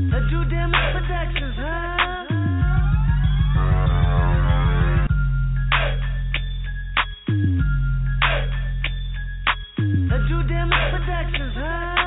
The Do Damage Productions, huh? The Do Damage Productions, huh?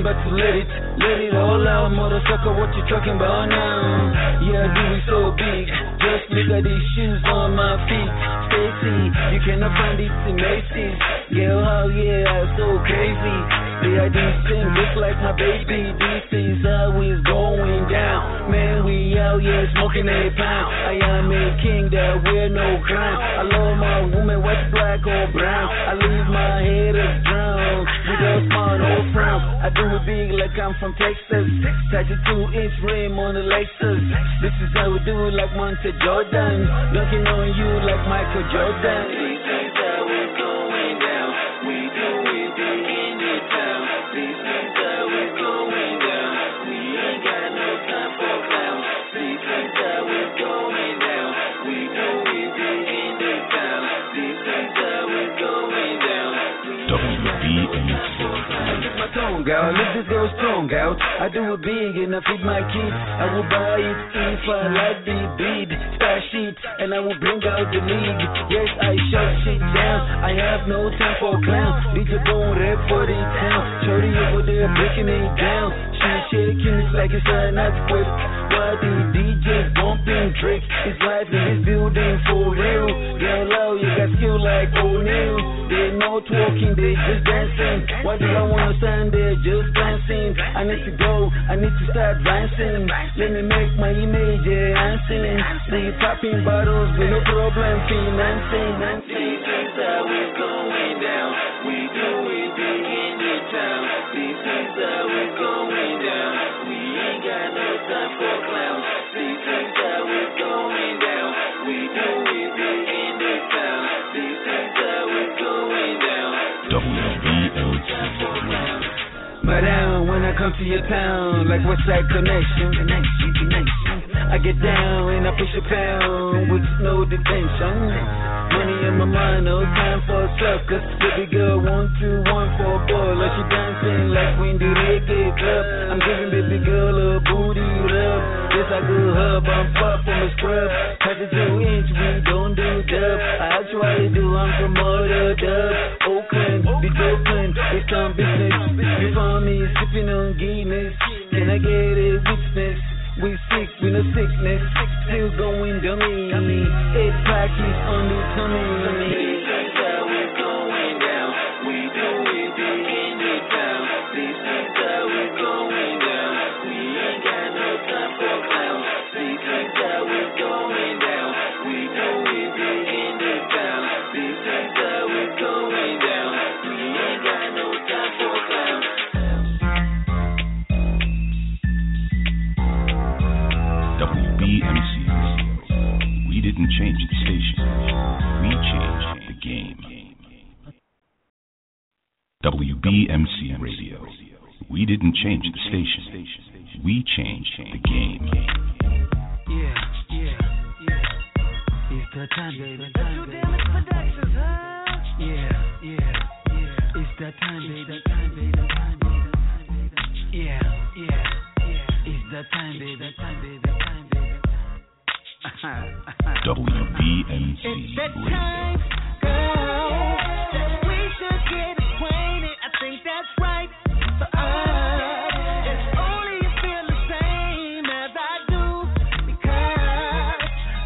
talking about to let it, the whole out, motherfucker, what you talking about now? Yeah, do we so big, just look at these shoes on my feet. Stacy, you cannot find these in Macy's. Yo, oh yeah, so crazy. The idea thing looks like my baby. This is always going down. Man, we out here smoking a pound. I am a king that wear no crown. I love my woman, whether black or brown. I leave my head up drowned. Without my old frown. I do it big like I'm from Texas. 32-inch rim on the Lexus. This is how we do it like Monte Jordan. Looking on you like Michael Jordan. This is how we're going down. We do it big in the town. This is how we're going down. We ain't got no time for clowns. This is how we're going down. We do it big in the town. This is how we're going down. WBMC. My tongue out, let this go strong out. I do it big and I feed my kids. I will buy it if I like the bead. And I will bring out the league. Yes, I shut shit down. I have no time for clowns. DJ Burn rap for the town. Shorty over there breaking it down. She's shaking it like it's a night whip. Why the DJ bumping Drake? It's life in this building for real. Girl, low, you got skill like O'Neill. They're not walking, they just dancing. Why do I wanna stand there just dancing? I need to go, I need to start dancing. Let me make my image dancing. They popping bottles with no problem financing. This is how we're going down. We do it big in the town. This is how we're going down. We ain't got no time for clowns. This is how we're going down. We do it big in the town. This is how we're going down. WBLG. Madame, when I come to your town, like Westside Connection. I get down and I push a pound with no detention. Money in my mind, no time for suckers. Baby girl, 1, 2, 1 for a baller. She dancing like Windy Reggae Club. I'm giving baby girl a booty love. Yes, I go hub, I'm far from a scrub. 32-inch, we don't do dub. I actually do, I'm from Mother Dub. Oakland, big Oakland, it's on business. You found me sipping on Guinness. Can I get a witness? We sick, we no sickness, still going dummy. 8 pack is on the tummy. This is how we're going down. We do it big in the town. This is how we're going down. We ain't got no time for clowns. This is how we're going down. We do it big in the town. This is how we're going down. We ain't got no time for clowns. WBMC. We didn't change the station. We changed the game. WBMC Radio. We didn't change the station. We changed the game. Yeah. It's that time, baby. The Do Damage Productions, huh? Yeah. It's that time, baby. Yeah. It's that time, baby. WBMC. It's that time, girl, that we should get acquainted. I think that's right for us. It's only you feel the same as I do, because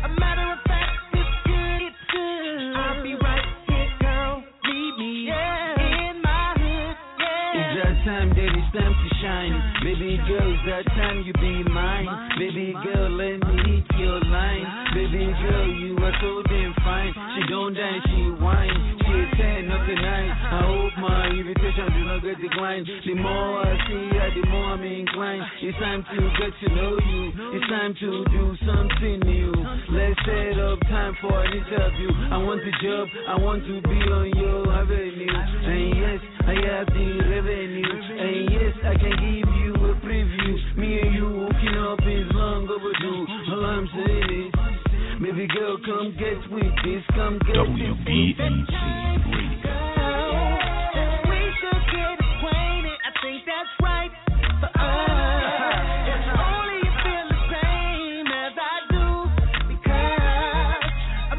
a matter of fact, it's good, it's good. I'll be right here, girl. Meet me in my hood. Yeah. It's that time, baby, it's time to shine. Baby girl, it's that time you be mine. Baby girl, let me eat your line. Baby girl, you are so damn fine. She don't dance, she whine. She a 10, not a 9. I hope my invitation do not get declined. The more I see her, the more I'm inclined. It's time to get to know you. It's time to do something new. Let's set up time for an interview. I want the job, I want to be on your avenue. And yes, I have the revenue. And yes, I can give you a preview. Me and you hooking up is long overdue. All I'm saying is, baby girl, come get with this, come get WBMC Radio. We should get acquainted, I think that's right for us. It's only you feel the same as I do, because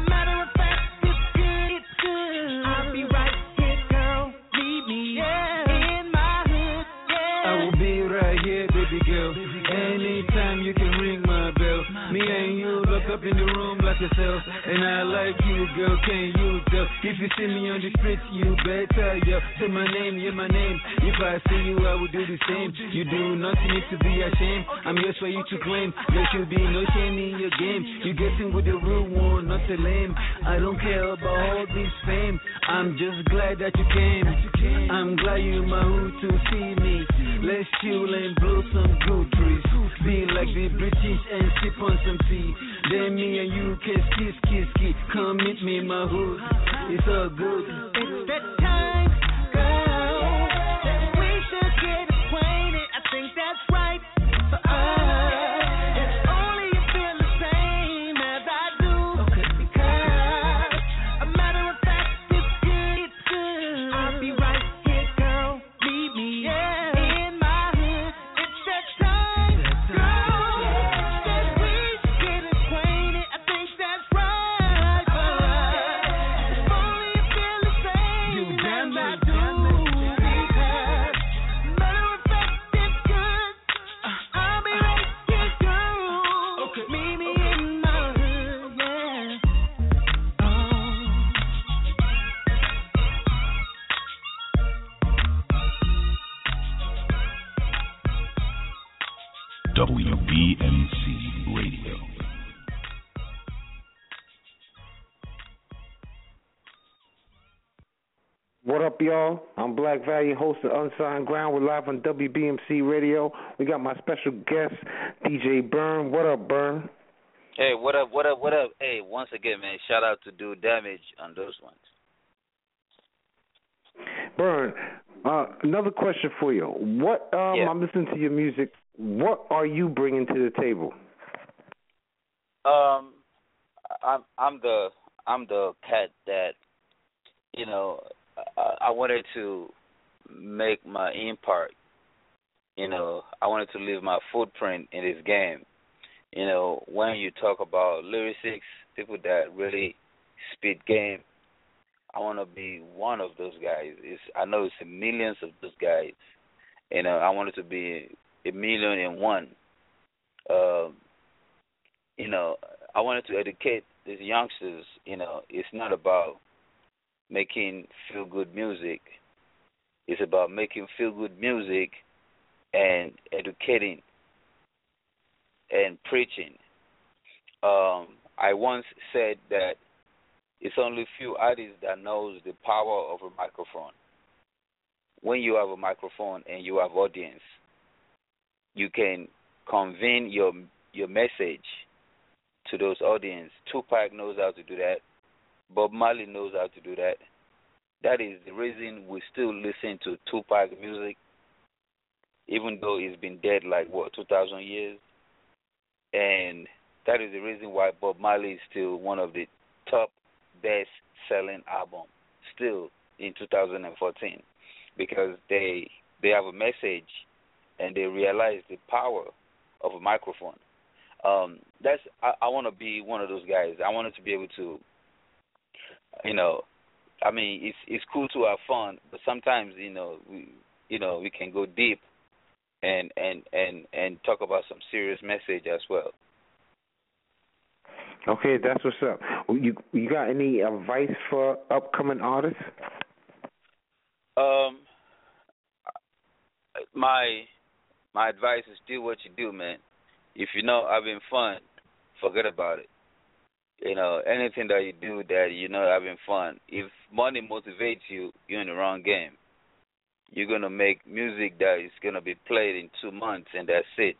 a matter of fact, it's good, it's good. I'll be right here, girl, meet me in my hood. Yeah. I gon' be right here, baby girl. Anytime you can ring my bell. Me and you look up in the room like yourself. And I like you, girl, can you tell? If you see me on the streets, you better, yeah. Say my name, yeah, my name. If I see you, I will do the same. You do not need to be ashamed. I'm here for you to claim. There should be no shame in your game. You're getting with the real one, not the lame. I don't care about all this fame. I'm just glad that you came. I'm glad you're in my hood to see me. Let's chill and blow some good trees. Be like the British and sip on some tea. Then me and you can kiss, kiss, kiss. Come meet me in my hood. It's all good. It's that time, girl, that we should get acquainted. I think that's right for us. WBMC Radio. What up, y'all? I'm Black Val, your host of Unsigned Grind. We're live on WBMC Radio. We got my special guest, DJ Burn. What up, Burn? Hey, what up, what up, what up? Hey, once again, man, shout out to Do Damage on those ones. Burn, another question for you. What? I'm listening to your music. What are you bringing to the table? I'm the cat that, you know, I wanted to make my impact. You know, I wanted to leave my footprint in this game. You know, when you talk about lyricists, people that really spit game, I want to be one of those guys. I know it's millions of those guys. You know, I wanted to be 1,000,001. You know, I wanted to educate these youngsters. You know, it's not about making feel-good music. It's about making feel-good music and educating and preaching. I once said that it's only few artists that knows the power of a microphone. When you have a microphone and you have audience, you can convene your message to those audience. Tupac knows how to do that. Bob Marley knows how to do that. That is the reason we still listen to Tupac music, even though it's been dead like, 2,000 years? And that is the reason why Bob Marley is still one of the top best-selling albums, still in 2014, because they have a message. And they realize the power of a microphone. I want to be one of those guys. I wanted to be able to, you know, I mean, it's cool to have fun, but sometimes, we can go deep and talk about some serious message as well. Okay, that's what's up. You got any advice for upcoming artists? My advice is do what you do, man. If you're not having fun, forget about it. You know, anything that you do that you're not having fun, if money motivates you, you're in the wrong game. You're going to make music that is going to be played in 2 months, and that's it.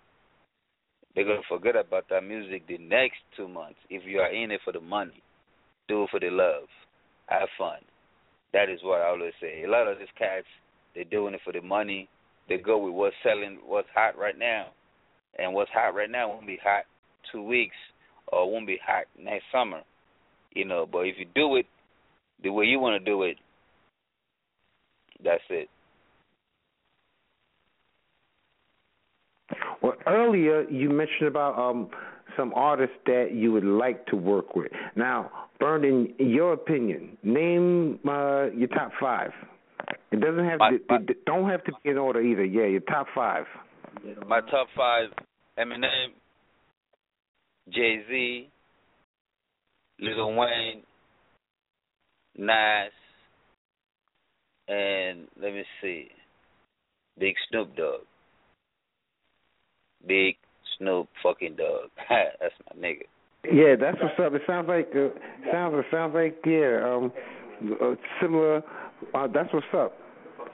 They're going to forget about that music the next 2 months. If you are in it for the money, do it for the love. Have fun. That is what I always say. A lot of these cats, they're doing it for the money. They go with what's selling, what's hot right now. And what's hot right now won't be hot 2 weeks or won't be hot next summer. You know, but if you do it the way you want to do it, that's it. Well, earlier you mentioned about some artists that you would like to work with. Now, Burn, in your opinion, name your top 5. It doesn't have it don't have to be in order either. Yeah, your top five. My top five: Eminem, Jay-Z, Lil Wayne, Nas, and let me see, Big Snoop Dogg. Big Snoop fucking Dogg. That's my nigga. Yeah, that's what's up. It sounds like similar. That's what's up.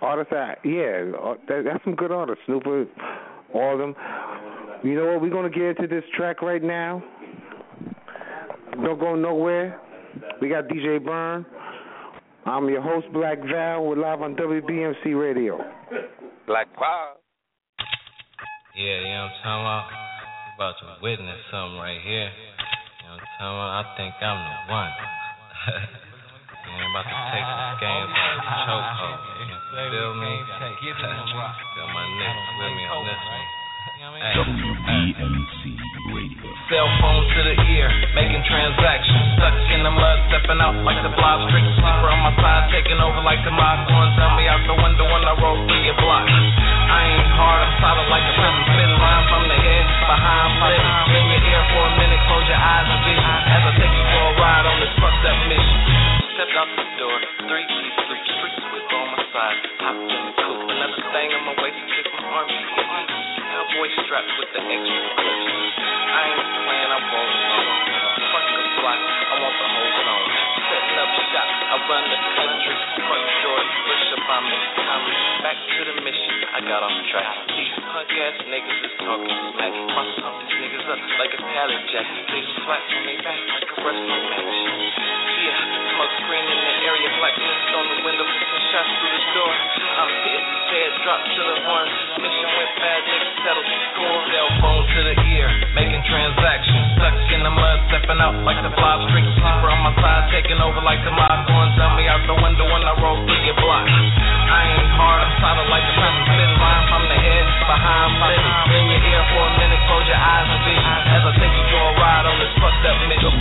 Artists, that's some good artists. Snooper, all of them. You know what? We're gonna get into this track right now. Don't go nowhere. We got DJ Burn. I'm your host, Black Val. We're live on WBMC Radio. Black Val. Yeah, you know what I'm talking about? You're about to witness something right here. You know what I'm talking about? I think I'm the one. I'm about to take this game from the chokehold. You feel me? Got my niggas with me on this one. WBMC Radio. Cell phone to the ear, making transactions. Stuck in the mud, stepping out like the blob. Strict sleeper on my side, taking over like the mob. Going tell me out the window when I roll through your block. I ain't hard, I'm solid like a prison. Spitting lines from the head, behind flip. In your ear for a minute, close your eyes and vision. As I take you for a ride on this fucked up mission. Stepped out the door, three keys, three streets with on my side. Hopped in the coupe, another thing on my waist, took my arm. Her voice strapped with the extra clips. I ain't playing, I'm rolling alone. Fuck the block, I want the whole zone. Setting up shop, I run the country. Front door, push up on me. I'm back to the mission, I got off track. These punk ass niggas is talking smack. My son, these niggas up like a pallet jack. They flat on their back like a wrestling match. Smoke screen in the area, black mist on the window, and shots through the door. I'm hit, head dropped to the horn. Mission went bad, niggas settled the score. Cell phone to the ear, making transactions. Stuck in the mud, stepping out like the blob. Street sleeper on my side, taking over like the mob. Going tell me out the window when I roll through your block. I ain't hard, I'm solid like the prison. Spitting lines from the head, behind flitting. In your ear for a minute, close your eyes and vision. As I take you for a ride on this fucked up middle.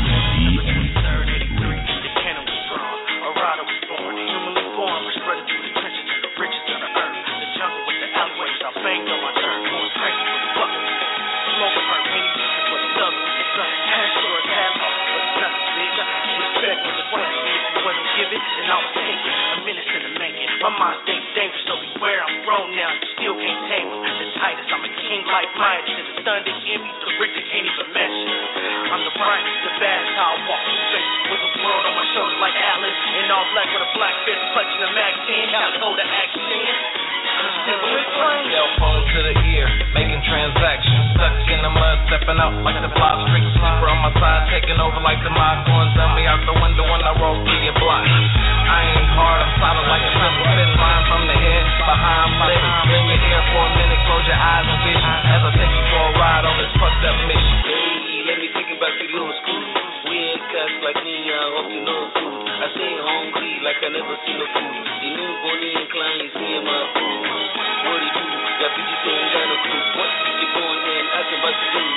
And I was taking a minute in the making. My mind stays dangerous, so beware. I'm grown now, you still can't tame me. The tightest, I'm a king like Midas. And the thunder in me, the Richter can't even mention. I'm the brightest, the baddest, how I walk in space. With the world on my shoulders like Atlas. In all black with a black fist, clutching a Mac 10. How to hold the action in. Cell phone to the ear, making transactions. Stuck in the mud, stepping out like the blob. Street sleeper on my side, taking over like the mob. Going tell me out the window when I roll through your block. I ain't hard, I'm solid like a prison. Spitting lines from the head, behind flitting. In your ear for a minute, close your eyes and vision. As I take you for a ride on this fucked up mission. Hey, let me think about you little school. We ain't cuss like me, I hope you know food. I stay hungry like I never seen no food. You know Bonnie and Klein, you see my food. What do you do? That bitch you say ain't got no clue. What you keep on and asking about the food?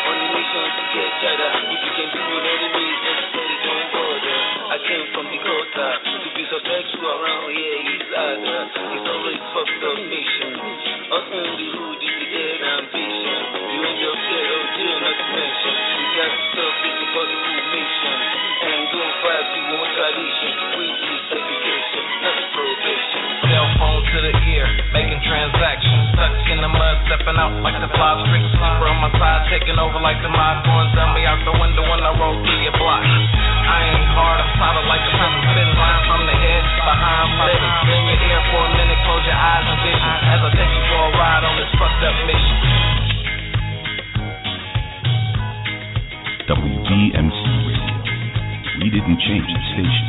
On the nation to get cheddar. If you can do it anyways, everybody don't bother. I came from the Dakota. To be so sexual around here, he's harder. It's always fucked up nation. Us on the hood is the dead ambition. You ain't just here, oh dear, not to mention. You got to stop this for the good mission. And don't fight people with tradition. Which is segregation, not prohibition. Cell phone to the ear, making transactions. Stuck in the mud, stepping out like the blob. Street sleeper on my side, taking over like the mob. Going tell me out the window when I roll through your block. I ain't hard, I'm solid like a prison. Spitting lines from the head, behind flitting. In your ear for a minute, close your eyes and vision. As I take you for a ride on this fucked up mission. WBMC Radio. We didn't change the station.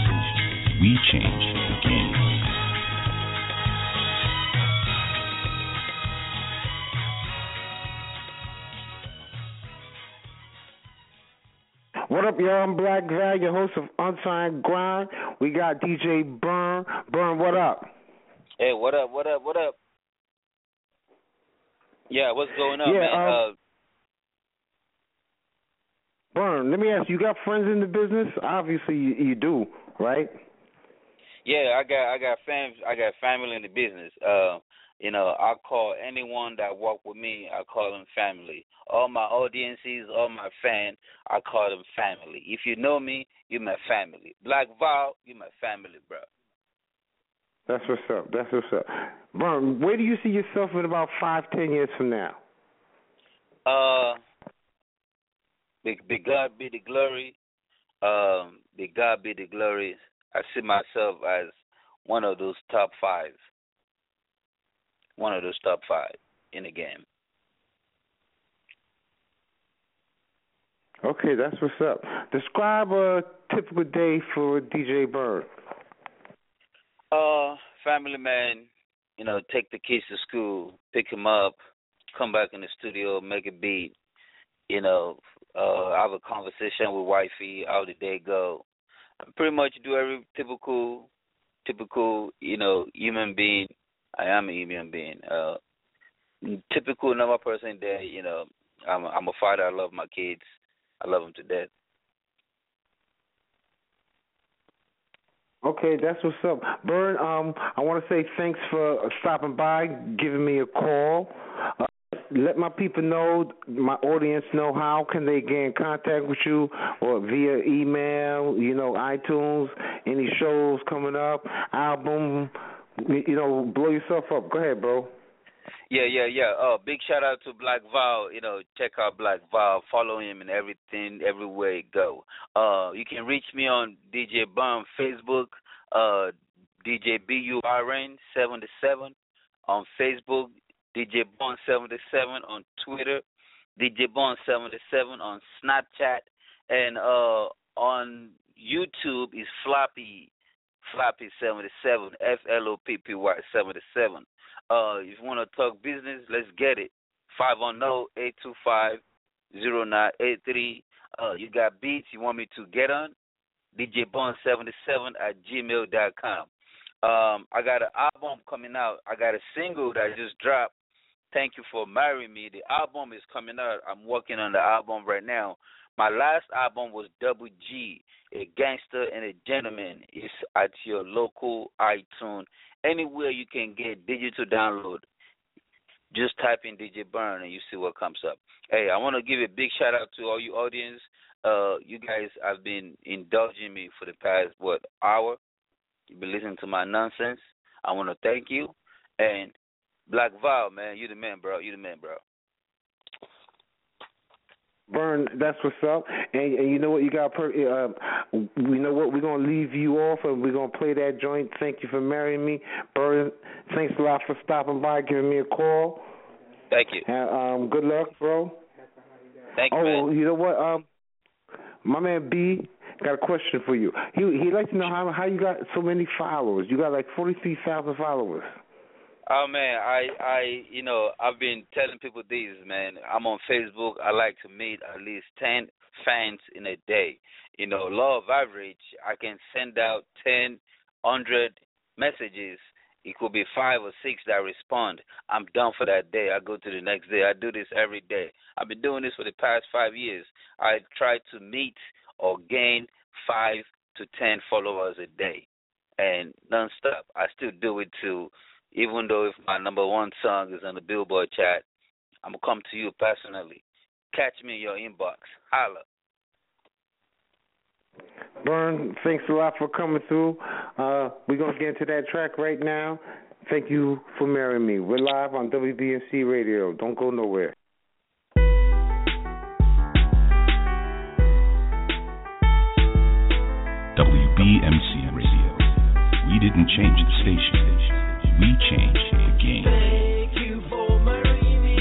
We changed the game. What up, y'all? I'm Black Val, your host of Unsigned Grind. We got DJ Burn. Burn, what up? Hey, what up, what up, what up? Yeah, what's going on, man? Burn, let me ask you, got friends in the business? Obviously, you do, right? Yeah, I got family in the business. I call anyone that walk with me, I call them family. All my audiences, all my fans, I call them family. If you know me, you're my family. Black Val, you're my family, bro. That's what's up. That's what's up. Burn, where do you see yourself in about 5-10 years from now? Big God be the glory. Big God be the glory. I see myself as one of those top five. One of those top five in the game. Okay, that's what's up. Describe a typical day for DJ Burn. Family man, take the kids to school, pick them up, come back in the studio, make a beat, have a conversation with wifey, how the day go. I pretty much do every typical, human being. I am a human being. Typical normal person there, I'm a father. I love my kids. I love them to death. Okay, that's what's up. Burn, I want to say thanks for stopping by, giving me a call. Let my people know, my audience know, how can they get in contact with you, or via email, iTunes, any shows coming up, album, blow yourself up. Go ahead, bro. Yeah. Big shout out to Black Val. Check out Black Val. Follow him and everything, everywhere you go. You can reach me on DJ Burn Facebook, DJ BURN77 on Facebook, DJ Burn77 on Twitter, DJ Burn77 on Snapchat, and on YouTube is Floppy77, FLOPPY77. If you want to talk business, let's get it. 510-825-0983. You got beats you want me to get on? DJBone77@gmail.com. I got an album coming out. I got a single that I just dropped, Thank You for Marrying Me. The album is coming out. I'm working on the album right now. My last album was Double G, A Gangster and a Gentleman. It's at your local iTunes. Anywhere you can get digital download, just type in DJ Burn and you see what comes up. Hey, I want to give a big shout out to all you audience. You guys have been indulging me for the past, hour. You've been listening to my nonsense. I want to thank you. And Black Val, man, you the man, bro. Burn, that's what's up. And you know what? You got you know what? We're going to leave you off, and we're going to play that joint, Thank You for Marrying Me. Burn, thanks a lot for stopping by, giving me a call. Thank you. And good luck, bro. Thank you, man. Oh, you know what? My man B got a question for you. He'd like to know how you got so many followers. You got like 43,000 followers. Oh, man, I've been telling people this, man. I'm on Facebook. I like to meet at least 10 fans in a day. Law of average, I can send out 100 messages. It could be 5 or 6 that respond. I'm done for that day. I go to the next day. I do this every day. I've been doing this for the past 5 years. I try to meet or gain 5 to 10 followers a day, and nonstop. I still do it too. Even though if my number one song is on the Billboard chart, I'm going to come to you personally. Catch me in your inbox. Holla. Burn, thanks a lot for coming through. We're going to get into that track right now. Thank you for marrying me. We're live on WBMC Radio. Don't go nowhere. WBMC Radio. We didn't change the station. We change the game. Thank you for marrying me.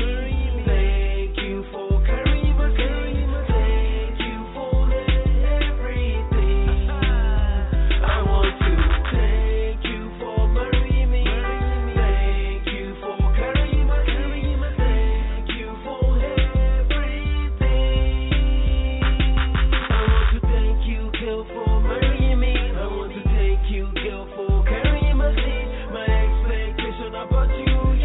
Thank you for carrying my girl. Thank you for everything. I want to thank you for marrying me. Thank you for carrying my girl. Thank you for everything. I want to thank you, girl, for marrying me. I want to thank you, girl, for carrying my girl. But you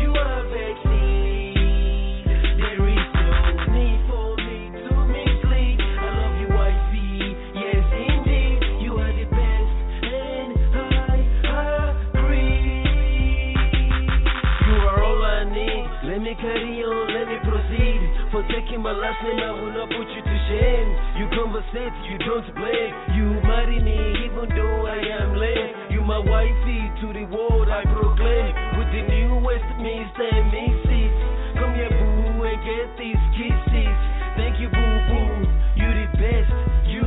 O'Neill, let me proceed. For taking my last name, I will not put you to shame. You conversate, you don't play. You marry me even though I am lame. You my wifey, to the world I proclaim. With the newest Mr. and Mrs. Come here boo and get these kisses. Thank you boo boo, you the best. You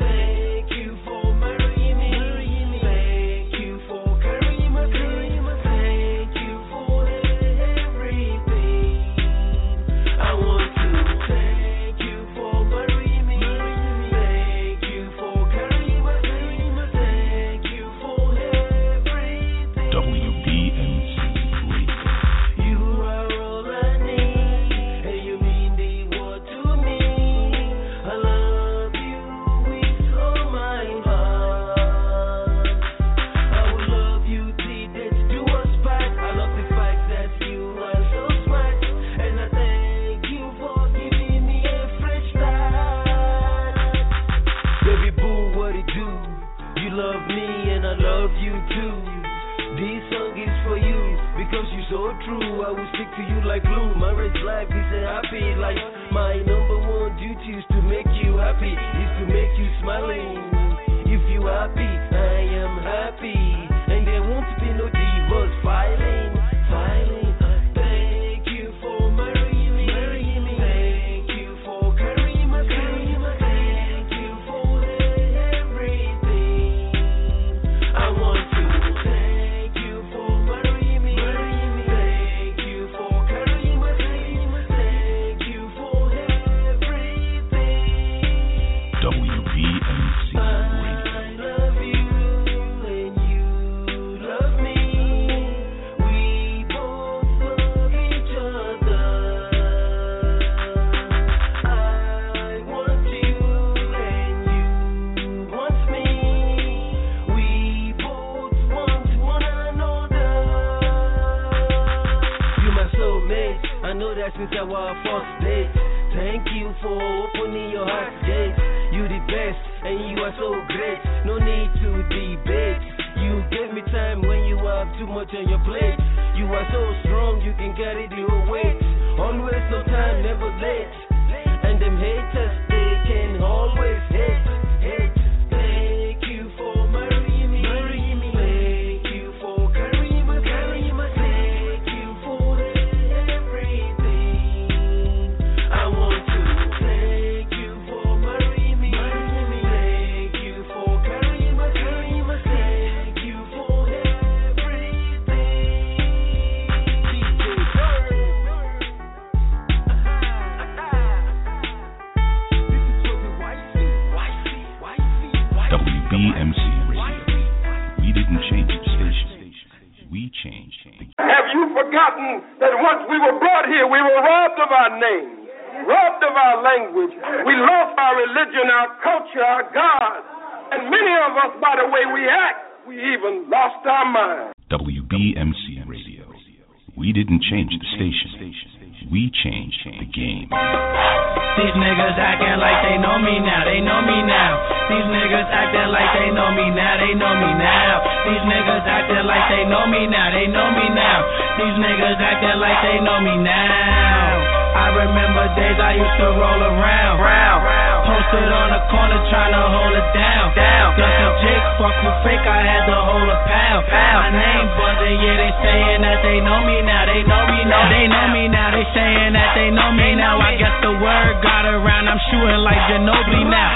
thank you for Now.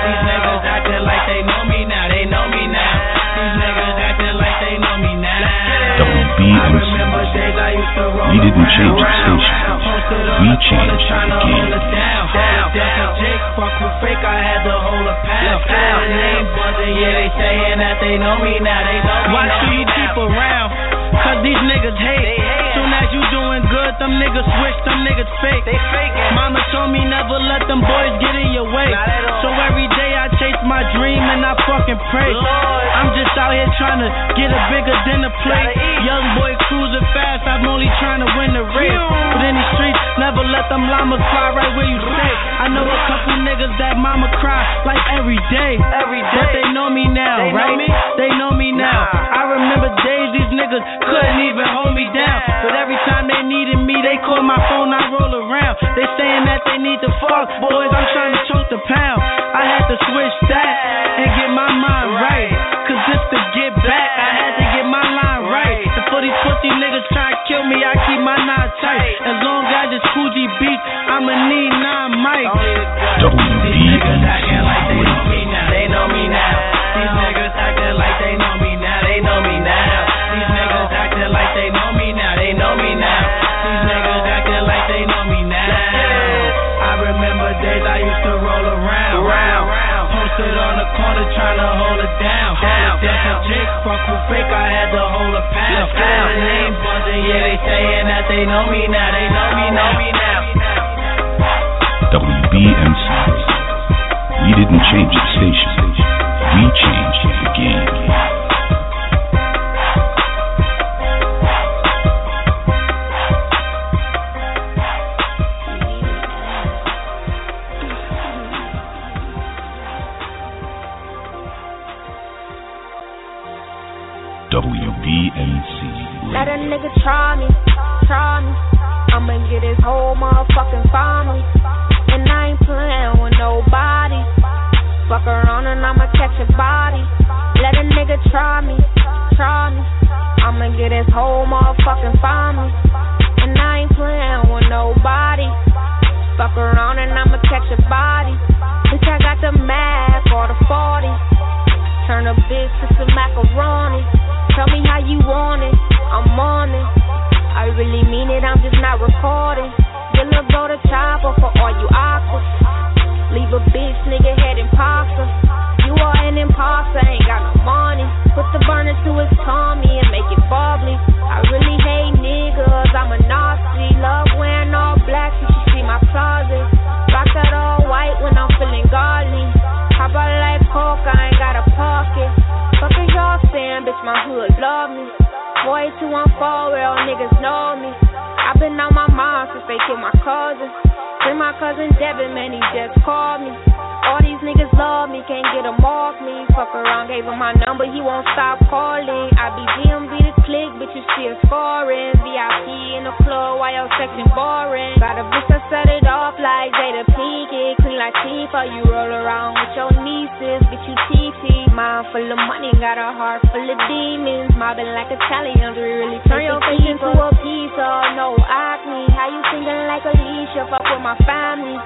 These niggas acting like they know me now. They know me now. These niggas acting like they know me now. WBMC. We didn't change the station. We changed the game. Fuck with fake, I had to hold a pound. Yeah, they saying that they know me now. They know me. Why should you keep around? Cause these niggas hate. Soon as you doing good, them niggas switch, them niggas fake. They fake it. Mama told me never let them boys get in your way. So every day I chase my dream and I fucking pray. Lord. I'm just out here trying to get a bigger dinner plate. Young boy cruising fast, I'm only trying to win the race. But in these streets, never let them llamas fly right where you stay. I know a couple niggas that mama cry like every day. But they know me now, they right? Know me? They know me now. Nah. I remember days these niggas couldn't even hold me down. But every time they needed me, they call my phone, I roll around. They saying that they need to fuck, boys, I'm trying to choke the pound. I had to switch that and get my mind right. Cause just to get back, I had to get my line right. And for these pussy niggas try to kill me, I keep my nine tight. As long as I just Coogee beat, I'ma need 9 mics. These niggas acting like they know me now. They know me now. These niggas acting like they know me now. They know me now. These niggas acting like they know me now. They know me now. These niggas acting like they know me now. I remember days I used to roll around. Posted on the corner trying to hold it down. Jake, fuck with fake, I had to hold a pound. They ain't buzzing, yeah, they saying that they know me now. They know me now. WBMC. We didn't change the station. We changed the game. WBMC. Let a nigga try me. I'ma get his whole motherfucking family. And I ain't playing with nobody. Fuck around and I'ma catch a body. Let a nigga try me. I'ma get his whole motherfucking family. And I ain't playing with nobody. Fuck around and I'ma catch a body. Bitch, I got the Mac or the 40. Turn a bitch to some macaroni. Tell me how you want it, I'm on it. I really mean it, I'm just not recording. Then I'll go to chopper for all you awkward. Leave a bitch, nigga, head imposter. You are an imposter, ain't got no money. Put the burner to his tummy and make it bubbly. I really hate niggas, I'm a Nazi. Love wearing all black, you should see my closet. Rock that all white when I'm feeling godly. Pop out like coke, I ain't got a pocket. Fuckin' y'all saying, bitch, my hood love me. Boy, 214, where all niggas know me. I been on my mind since they killed my cousin. Then my cousin Devin, man, he just called me. All these niggas love me, can't get them off me. Fuck around, gave him my number, he won't stop calling. I be DMV to click, bitch, you still scoring. VIP in the club, why your section boring? Got a bitch that set it off like Jada Pinkett. Clean like Tifa, you roll around with your nieces, bitch, you TT. Mind full of money, got a heart full of demons. Mobbing like Italian, do you really turn your face into a pizza? No acne, how you singing like Alicia? Fuck with my family.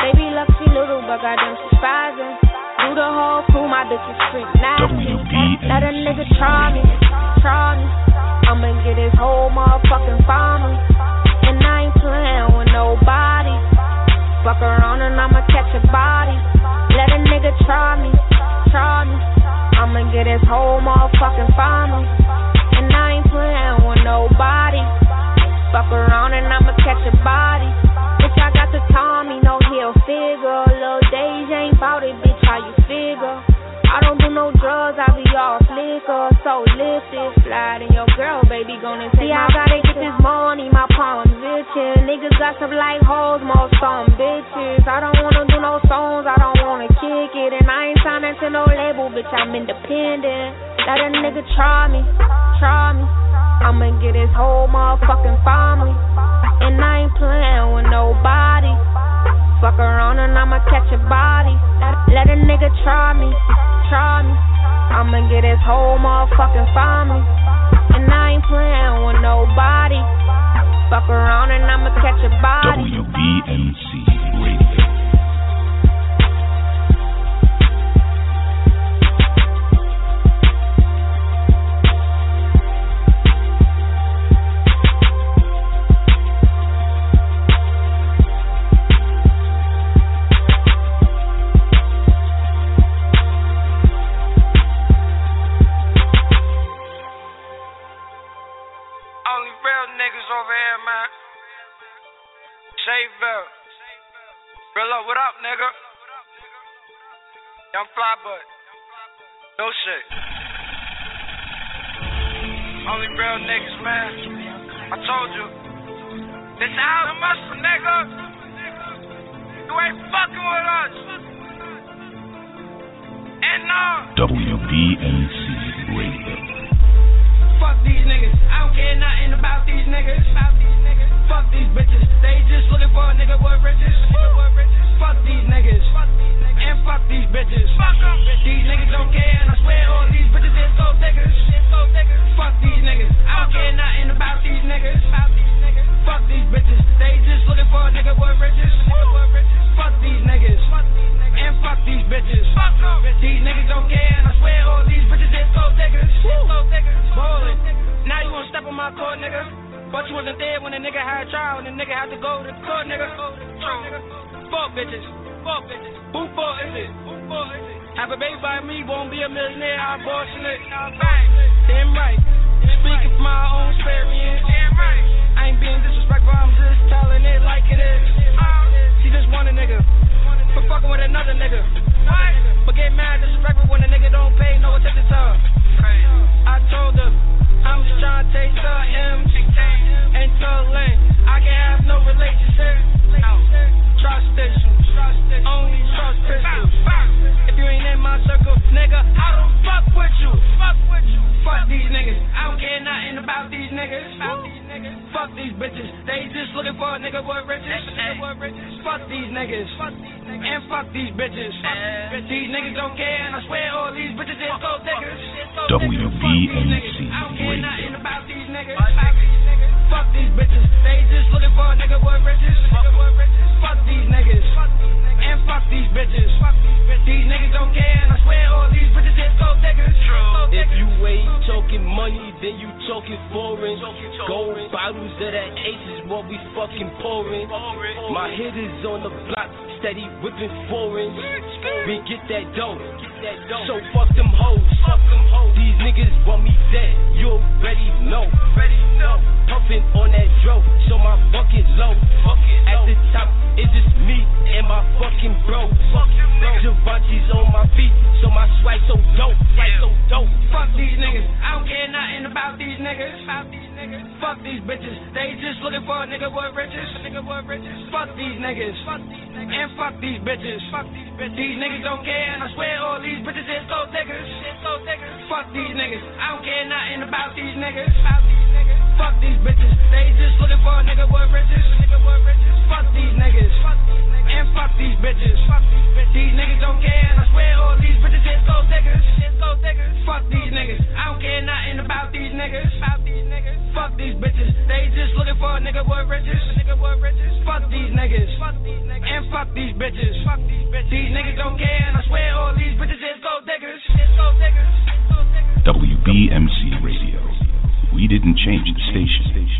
Baby love she little, but goddamn she's surprising. Do the whole crew, my bitch is street nasty. Let a nigga try me. I'ma get his whole motherfucking family. And I ain't playing with nobody. Fuck around and I'ma catch a body. Let a nigga try me. I'ma get his whole motherfucking family. And I ain't playing with nobody. Fuck around and I'ma catch a body. Bitch, I got the Tommy, no heel figure. Lil' Dej ain't bout it, bitch, how you figure? I don't do no drugs, I be all liquor. So lifted, fly to your girl, baby, gonna take. See, I gotta get this money, my palms itching. Niggas gossip like hoes, most of them bitches. I don't wanna do no songs, I don't wanna kick it. And I ain't signing to no label, bitch, I'm independent. Let a nigga try me. I'ma get his whole motherfucking family. And I ain't playing with nobody. Fuck around and I'ma catch a body. Let a nigga try me. I'ma get his whole motherfucking family. And I ain't playing with nobody. Fuck around and I'ma catch a body. WBMC Radio. What up, nigga? Young fly butt. No shit. Only real niggas, man. I told you. This out of muscle, nigga. You ain't fucking with us. And WBMC Radio. Fuck these niggas. I don't care nothing about these niggas. Fuck these bitches. They just looking for a nigga with riches. Fuck these niggas. And fuck these bitches. These niggas don't care, and I swear all these bitches is so thickers. Fuck these niggas. I don't care nothing about these niggas. Fuck these bitches. They just looking for a nigga with riches. Fuck these niggas. And fuck these bitches. These niggas don't care, and I swear all these bitches is so thickers. Ballin'. Now you wanna step on my court, nigga. But you wasn't there when the nigga had a trial and the nigga had to go to the court, nigga. Fuck bitches. Who for is it? Have a baby by me, won't be a millionaire. I abortion it. Damn right. Speaking from my own experience. Damn right. I ain't being disrespectful, I'm just telling it like it is. She just want a nigga. For fucking with another nigga. But get mad disrespectful when a nigga don't pay no attention to her. I told her. I'm just trying to taste her M's and Tulane. I can have no relationship. Trust issues. Only trust issues. If you ain't in my circle, nigga, I don't fuck with you. Fuck these niggas. I don't care nothing about these niggas. Fuck these bitches. They just looking for a nigga with riches. Fuck these niggas. And fuck these bitches. These niggas don't care, and I swear all these bitches is so niggas. WBMC. I don't care nothing about these niggas. Fuck these bitches. They just looking for a nigga with riches. Fuck these niggas. And fuck these bitches. These niggas don't care, and I swear all these bitches is so niggas. If you ain't talking money, then you talking foreign. Gold bottles of that Ace is what we fucking pouring. My hitters on the block, steady whipping foreign. We get that dough. So fuck them hoes. These niggas want me dead. You already know. Puffin' on that dope, so my bucket low. At the top, it's just me and my fucking bro. Javachi's on my feet, so my swag so dope. Fuck these niggas. I don't care nothing about these niggas. Fuck these bitches. They just looking for a nigga with riches. Fuck these niggas. And fuck these bitches. These niggas don't care, and I swear all these bitches is so niggas. Fuck these niggas. I don't care nothing about these niggas. Fuck these bitches. They just looking for a nigga with riches. Fuck these niggas. And fuck these bitches. These niggas don't care, and I swear all these bitches is so niggas. Fuck these niggas. I don't care nothing about these niggas. Fuck these bitches. They just looking for a nigga with riches. Fuck these niggas. And fuck these bitches. These niggas don't care, and I swear all these bitches is so niggas. WBMC Radio. We didn't change the station.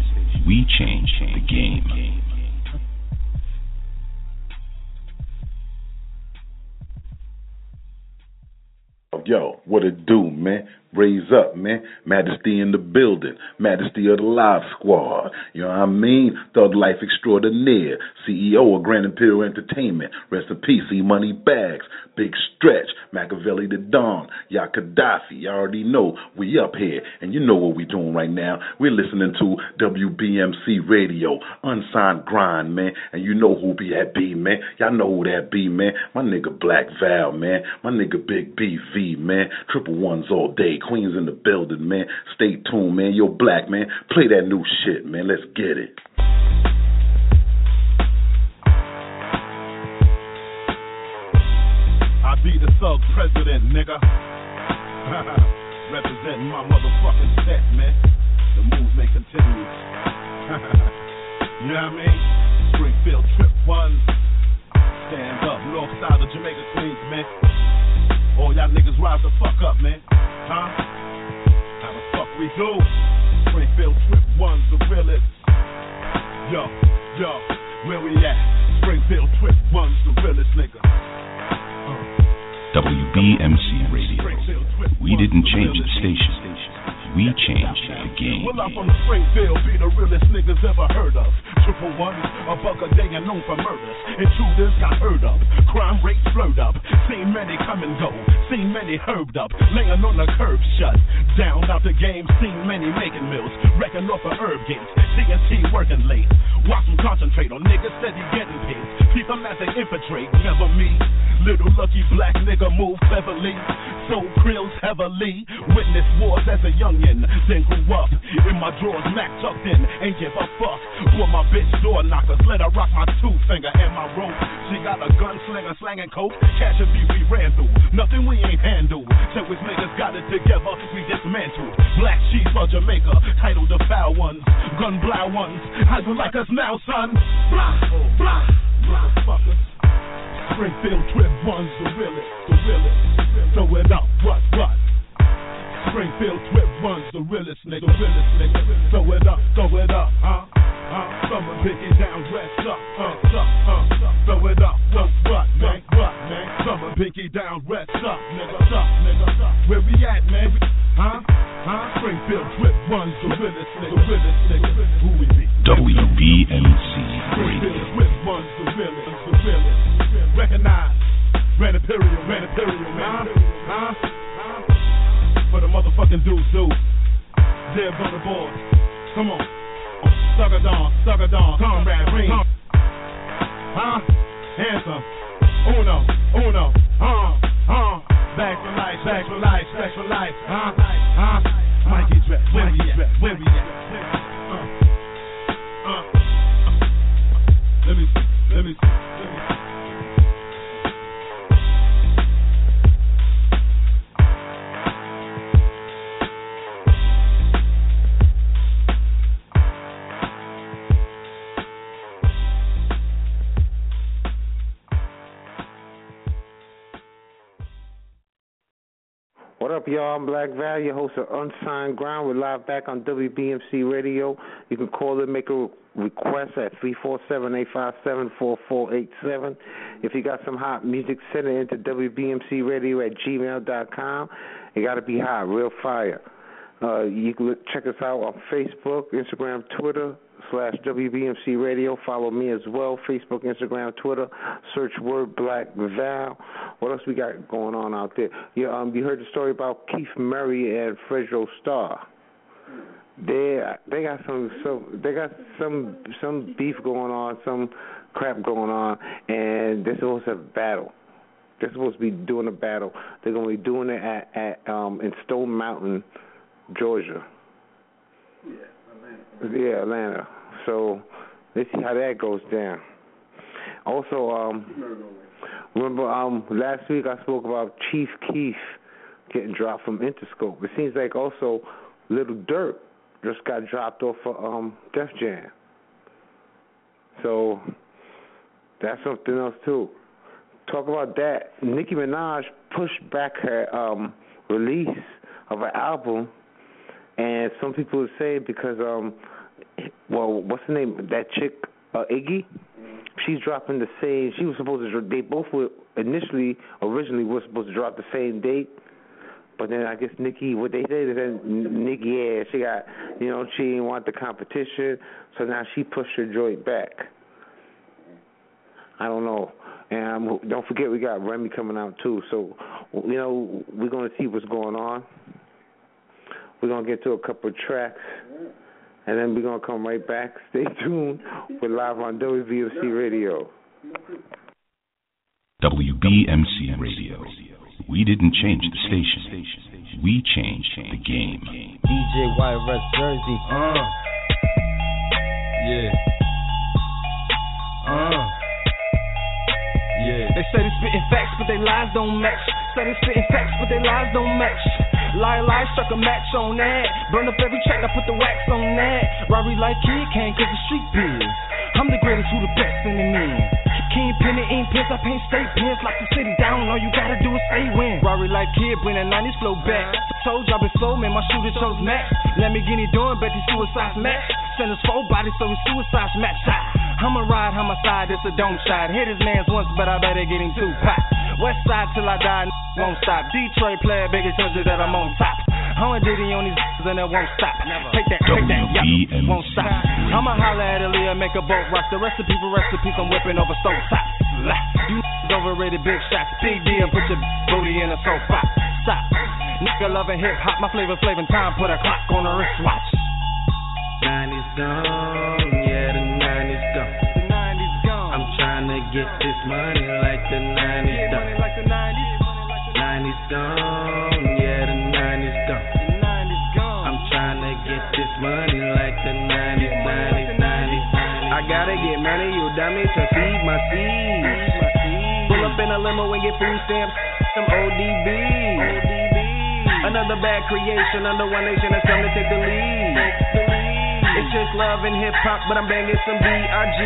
We changed the game. Yo, what it do, man? Raise up, man. Majesty in the building. Majesty of the Live Squad. You know what I mean? Thug Life Extraordinaire. CEO of Grand Imperial Entertainment. Rest in peace, E-Money Bags. Big Stretch. Machiavelli the Don. Y'all Gaddafi. Y'all already know we up here. And you know what we doing right now. We're listening to WBMC Radio. Unsigned Grind, man. And you know who be that be, man. Y'all know who that be, man. My nigga Black Val, man. My nigga Big BV, man. Triple ones all day. Queens in the building, man. Stay tuned, man. Yo, Black, man. Play that new shit, man. Let's get it. I be the thug president, nigga. Representing my motherfucking set, man. The movement continues. You know what I mean? Springfield Trip Ones. Stand up, north side of Jamaica, Queens, man. All y'all niggas rise the fuck up, man. Huh? How the fuck we do? Springfield Trip One's the realest. Yo, yo, where we at? Springfield Trip One's the realest, nigga. WBMC Radio. We didn't change the station. We changed the game. Well, I'm from Springfield, be the realest niggas ever heard of. Trip for words, a buck a day and known for murders. Intruders got heard of, crime rates flirt up. Seen many come and go, seen many herbed up. Laying on the curb shut, down out the game. Seen many making mills, wrecking off of herb gates. C&T working late, watch them concentrate on niggas steady getting paid. People as they infiltrate, never me. Little lucky black nigga move cleverly. So krills heavily, witness wars as a youngin'. Then grew up, in my drawers Mac tucked in, ain't give a fuck. For my bitch door knockers, let her rock my two finger and my rope. She got a gunslinger slanging coke, cash and BB ran through. Nothing we ain't handled, so we niggas got it together, we dismantled. Black sheep of Jamaica, titled the foul ones, gun blah ones. How you like us now, son? Blah, blah, blah, fuckers. Springfield trip runs the realest. Throw it up, what? Springfield trip runs the realest nigga. Throw it up, huh? Summer picking down, dressed up. Throw it up, what, man? Summer picking down, rest up, nigga. Where we at, man? Huh? Springfield trip runs the realest nigga. Who we be? WBMC Radio. Springfield trip runs the realest. Recognize. Ran Imperial, man. For the motherfucking dude. Dead on the board. Come on. Sucker Don. Comrade Ring. Huh? Handsome. Uno. Back for life. Huh? Mikey Dress. Where we at? Let me see. What up, y'all? I'm Black Val, your host of Unsigned Grind. We're live back on WBMC Radio. You can call in, make a request at 347-857-4487. If you got some hot music, send it into WBMCradio@gmail.com. It got to be hot, real fire. You can check us out on Facebook, Instagram, Twitter, /WBMC Radio. Follow me as well, Facebook, Instagram, Twitter. Search word Black Val. What else we got going on out there? Yeah, you heard the story about Keith Murray and Fredro Starr. They got some beef going on, some crap going on, and they're supposed to have a battle. They're supposed to be doing a battle. They're gonna be doing it at in Stone Mountain, Georgia. Yeah. Atlanta. So let's see how that goes down. Also, remember last week I spoke about Chief Keef getting dropped from Interscope. It seems like also Little Durk just got dropped off for Def Jam. So that's something else too. Talk about that. Nicki Minaj pushed back her release of her album. And some people would say because, what's the name? That chick, Iggy, she's dropping the same. She was supposed to, they both were originally were supposed to drop the same date. But then I guess Nicki, what they said is that Nicki, she got, she didn't want the competition. So now she pushed her joint back. I don't know. And don't forget we got Remy coming out too. So, we're going to see what's going on. We're going to get to a couple of tracks, and then we're going to come right back. Stay tuned. We're live on WBMC Radio. WBMC Radio. We didn't change the station. We changed the game. DJ White West Jersey. Yeah. They say they spitting facts, but they lies don't match. Lie, struck a match on that. Burn up every track, I put the wax on that. Rory like Kid Kane, cause the street biz. I'm the greatest, who the best in the end. Kingpin and ink pins, I paint straight pins. Lock the city down, all you gotta do is say win. Rory like Kid, bring that 90s flow back. Told y'all been slow, man, my shooter chose Max. Lamborghini doing, bet these suicides match. Send us four bodies, so his suicides match high. I'ma ride, on my side, it's a dome shot. Hit his mans once, but I better get him two pot. West side till I die, won't stop. Detroit player, biggest hunter that I'm on top. Homie duty on these and it won't stop. Never. Take that, yep, won't stop. I'ma holler at Aaliyah, make a boat rock. The recipe for recipes, I'm whipping over stove top. You overrated big shots. Big deal, put your booty in a sofa. Stop. Nigga loving hip hop, my flavor, time. Put a clock on a wristwatch. 90's gone, yeah, the 90's gone. The 90's gone. I'm trying to get this money like the 90's done. 90's gone, yeah, the 90's gone. The 90's gone. I'm trying to get this money like the 90's, 90's, 90's. I gotta get money, you dummy, to feed my seeds. Pull up in a limo and get food stamps, some ODB. Another bad creation under One Nation that's come to take the lead. It's just love and hip hop, but I'm banging some B.I.G.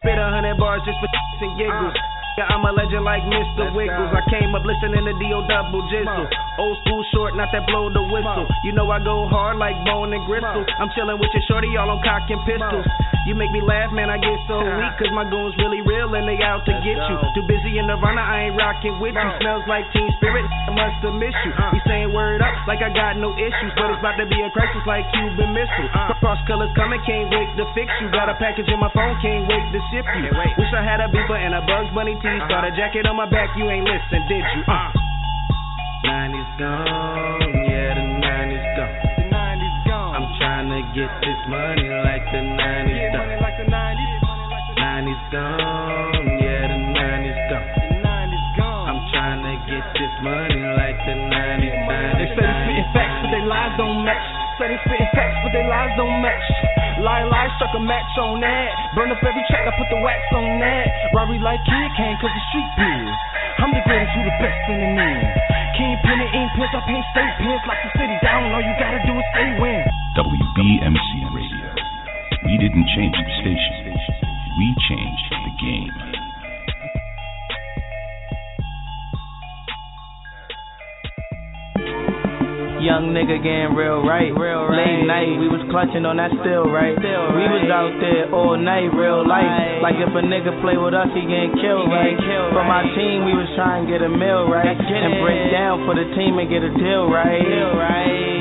Spit 100 bars just for and giggles. Yeah, I'm a legend like Mr. Wiggles. I came up listening to D.O. Double Jizzle. Old school short, not that blow the whistle. You know I go hard like bone and gristle. I'm chilling with your shorty, y'all on cock and pistols. You make me laugh, man, I get so weak. Cause my goons really real and they out to get you. Too busy in Nirvana, I ain't rocking with you. Smells like Teen Spirit, I must have missed you. We saying word up like I got no issues. But it's about to be a crisis like Cuban Missile. Cross colors coming, can't wait to fix you. Got a package in my phone, can't wait to ship you. Wish I had a beeper and a Bugs Bunny tee. Got a jacket on my back, you ain't listen, did you? 90's gone, yeah, the 90's gone. The 90's gone. I'm trying to get this money like the 90's. Gone, yeah, the 90's gone. The 90's gone. I'm trying to get this money like the 90's. They say they spitting facts, but they lies don't match. Say they spitting facts, but they lies don't match. Lie, struck a match on that. Burn up every track, I put the wax on that. Robbery like Kid Kane, cause the street biz. I'm the greatest, you the best in the name. Kingpin and ink pins, I paint state pins like the city down. All you gotta do is say win. WBMC Radio. We didn't change the station. We changed the game. Young nigga getting real right. Late night, we was clutching on that still right. We was out there all night, real life. Right. Like if a nigga play with us, he getting killed right. For my team, we was trying to get a meal right. And break down for the team and get a deal right.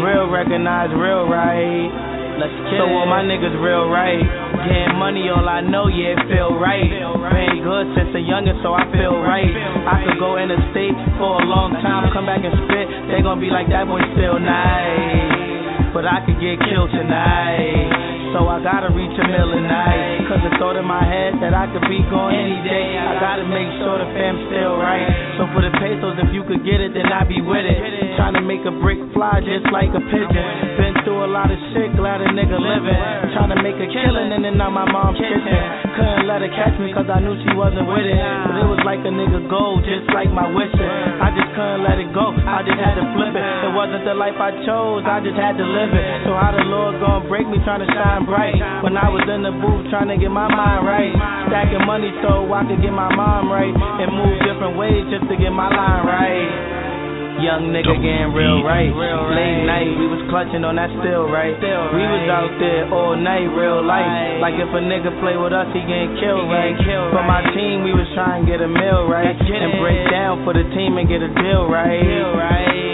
Real recognize, real right. So all my niggas real right. Getting money, all I know, yeah, it feel right. Been good since the youngest, so I feel right. I could go in the state for a long time, come back and spit. They gon' be like, that boy still nice. But I could get killed tonight. So I gotta reach a million nights. Cause the thought in my head that I could be gone any day. I gotta make sure the fam still right. So for the pesos, if you could get it, then I be with it. Tryna make a brick fly just like a pigeon. Been through a lot of shit, glad a nigga living. Tryna make a killing and then now my mom's kitchen. Couldn't let her catch me cause I knew she wasn't with it. But it was like a nigga goal, just like my wishing. I just couldn't let it go, I just had to flip it. It wasn't the life I chose, I just had to live it. So how the Lord gon' break me, tryna shine bright. When I was in the booth, tryna get my mind right. Stacking money so I could get my mom right. And move different ways just to get my line right. Young nigga getting real right. Late night, we was clutching on that still right. We was out there all night, real life. Like if a nigga play with us, he getting killed right. For my team, we was trying to get a meal right. And break down for the team and get a deal right.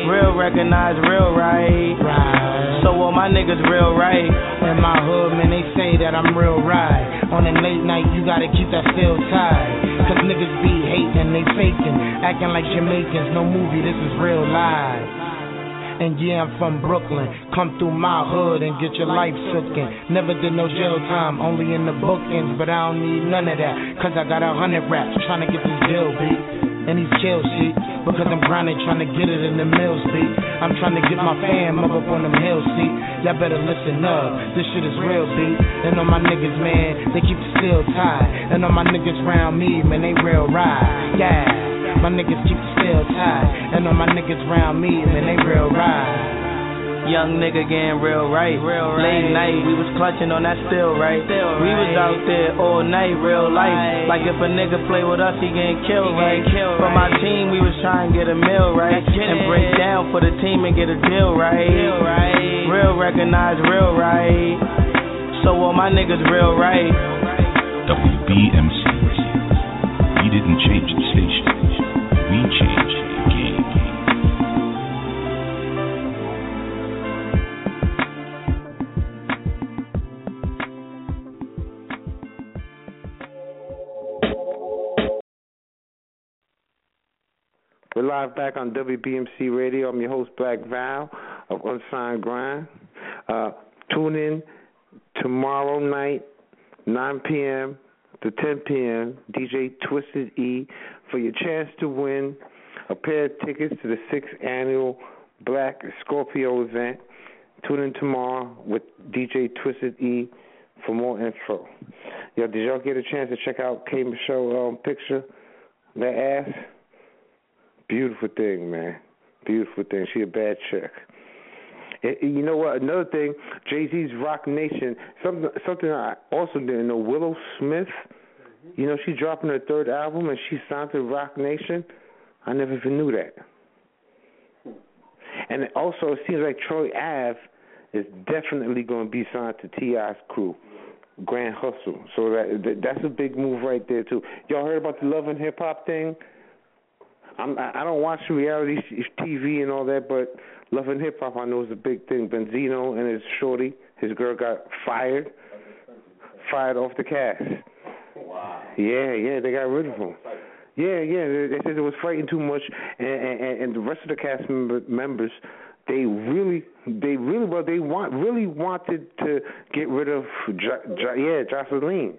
Real recognize, real right. So all my niggas real right. In my hood, man, they say that I'm real right. On a late night, you gotta keep that still tight. Cause niggas be hating, they faking, acting like Jamaicans. No movie, this is real. Live. And yeah, I'm from Brooklyn. Come through my hood and get your life sookin'. Never did no jail time, only in the bookends. But I don't need none of that, cause I got 100 raps trying to get this deal, B. And these jail shit, because I'm grinding, trying to get it in the mill, see. I'm trying to get my fam up on them hills, see. Y'all better listen up, this shit is real, B. And all my niggas, man, they keep the steel tied. And all my niggas round me, man, they real ride. Yeah, my niggas keep the steel tied. And all my niggas round me, man, they real ride. Young nigga getting real right. Late night, we was clutching on that still right. We was out there all night, real life. Like if a nigga play with us, he getting killed right. For my team, we was trying to get a meal right. And break down for the team and get a deal right. Real recognize, real right. So all my niggas real right. WBMC. We didn't change the station. We changed the game. live back on WBMC Radio. I'm your host, Black Val of Unsigned Grind. Tune in tomorrow night, 9 p.m. to 10 p.m., DJ Twisted E, for your chance to win a pair of tickets to the 6th annual Black Scorpio event. Tune in tomorrow with DJ Twisted E for more info. Yo, did y'all get a chance to check out K. Michelle's picture? That ass? Beautiful thing, man. Beautiful thing. She a bad chick. You know what? Another thing, Jay-Z's Roc Nation, something I also didn't know, Willow Smith, you know, she's dropping her third album and she signed to Roc Nation. I never even knew that. And also, it seems like Troy Ave is definitely going to be signed to T.I.'s crew, Grand Hustle. So that's a big move right there, too. Y'all heard about the Love and Hip Hop thing? I don't watch reality TV and all that, but Love and Hip Hop I know is a big thing. Benzino and his shorty, his girl, got fired off the cast. Wow. Yeah, they got rid of him. Yeah, they said it was fighting too much, and the rest of the cast members, they really wanted to get rid of Jocelyn.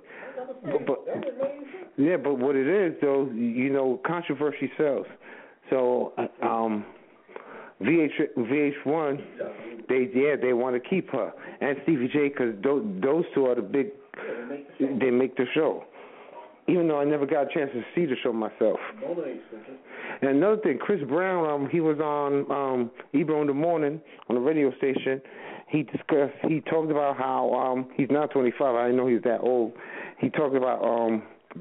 But what it is though, you know, controversy sells. So VH1, they want to keep her and Stevie J because those two are the big. They make the show. Even though I never got a chance to see the show myself. And another thing, Chris Brown, he was on Ebro in the Morning on the radio station. He talked about how he's now 25. I didn't know he was that old. He talked about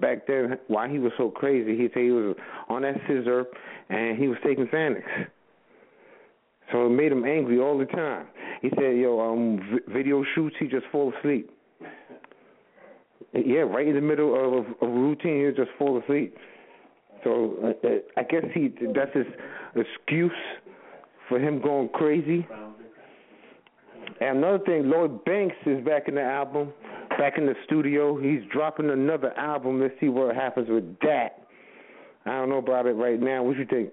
back then why he was so crazy. He said he was on that scissor and he was taking Xanax. So it made him angry all the time. He said, yo, video shoots, he just fall asleep. Yeah, right in the middle of a routine, you just fall asleep. So I guess that's his excuse for him going crazy. And another thing, Lloyd Banks is back in the studio. He's dropping another album. Let's see what happens with that. I don't know about it right now. What you think?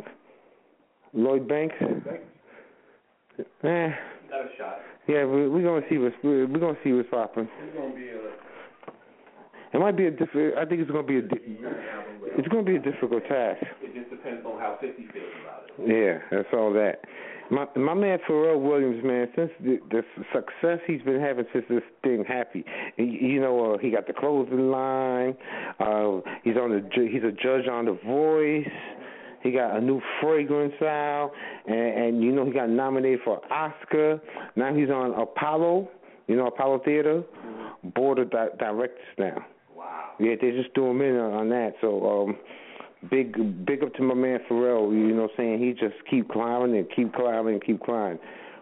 Lloyd Banks? Eh. Got a shot. Yeah, we're gonna see what's popping. He's gonna be It might be a difficult. I think it's going to be it's going to be a difficult task. It just depends on how 50 feels about it. Yeah, that's all that. My man Pharrell Williams, man, since the success he's been having since this thing happened, you know, he got the clothing line. He's a judge on The Voice. He got a new fragrance out, and you know he got nominated for an Oscar. Now he's on Apollo. You know Apollo Theater, board of directors now. Yeah, they just threw him in on that. So big up to my man Pharrell, you know what I'm saying? He just keep climbing and keep climbing and keep climbing.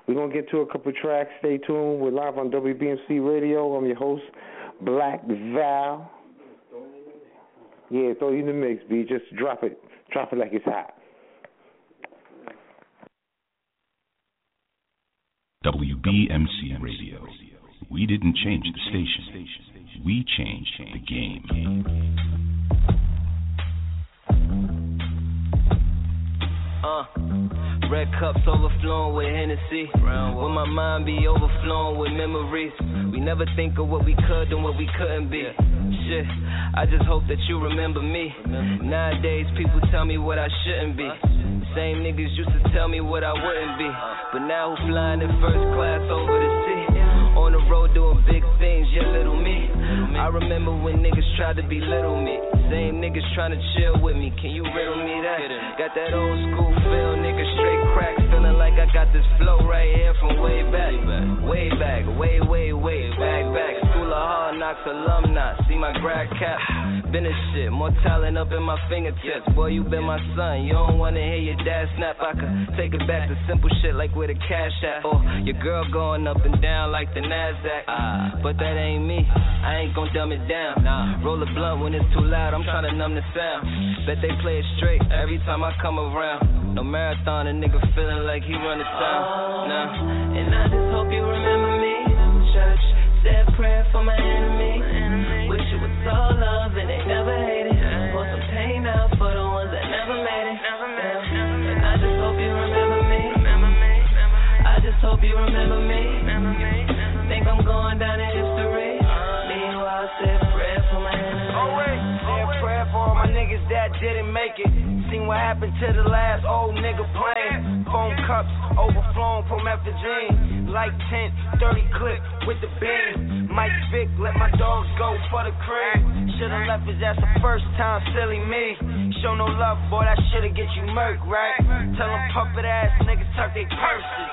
We're going to get to a couple tracks. Stay tuned. We're live on WBMC Radio. I'm your host, Black Val. Yeah, throw you in the mix, B. Just drop it. Drop it like it's hot. WBMC Radio. We didn't change the station. We changed the game. Red cups overflowing with Hennessy. Will my mind be overflowing with memories? We never think of what we could and what we couldn't be. Shit, I just hope that you remember me. Nowadays, people tell me what I shouldn't be. Same niggas used to tell me what I wouldn't be. But now who flying in first class over the sea? On the road doing big things, yeah, little me. I remember when niggas tried to belittle me. Same niggas trying to chill with me. Can you riddle me that? Got that old school feel, nigga, straight crack. Feeling like I got this flow right here from way back. Way back, way back. School of hard knocks, alumni. See my grad cap. Been a shit, more talent up in my fingertips. Boy, you been my son. You don't wanna hear your dad snap. I could take it back to simple shit like where the cash at. Or your girl going up and down like the Nasdaq, but that ain't me. I ain't gon' dumb it down. Roll a blunt when it's too loud. I'm tryna numb the sound. Bet they play it straight every time I come around. No marathon, a nigga feeling like he run the town. And I just hope you remember me. Church said prayer for my enemy. Wish it was all love and they never hated. Pour some pain out for the ones that never made it. you remember me? Think I'm going down in history. Meanwhile, I said prayer for my enemies. Said prayer for all my niggas that didn't make it. Seen what happened to the last old nigga playing. Phone cups overflowing from F-G. Like 10, 30 clip with the beam. Mike Vick let my dogs go for the cream. Should've left his ass the first time, silly me. Show no love, boy, that shit'll get you murked, right? Tell them puppet ass niggas tuck they purses.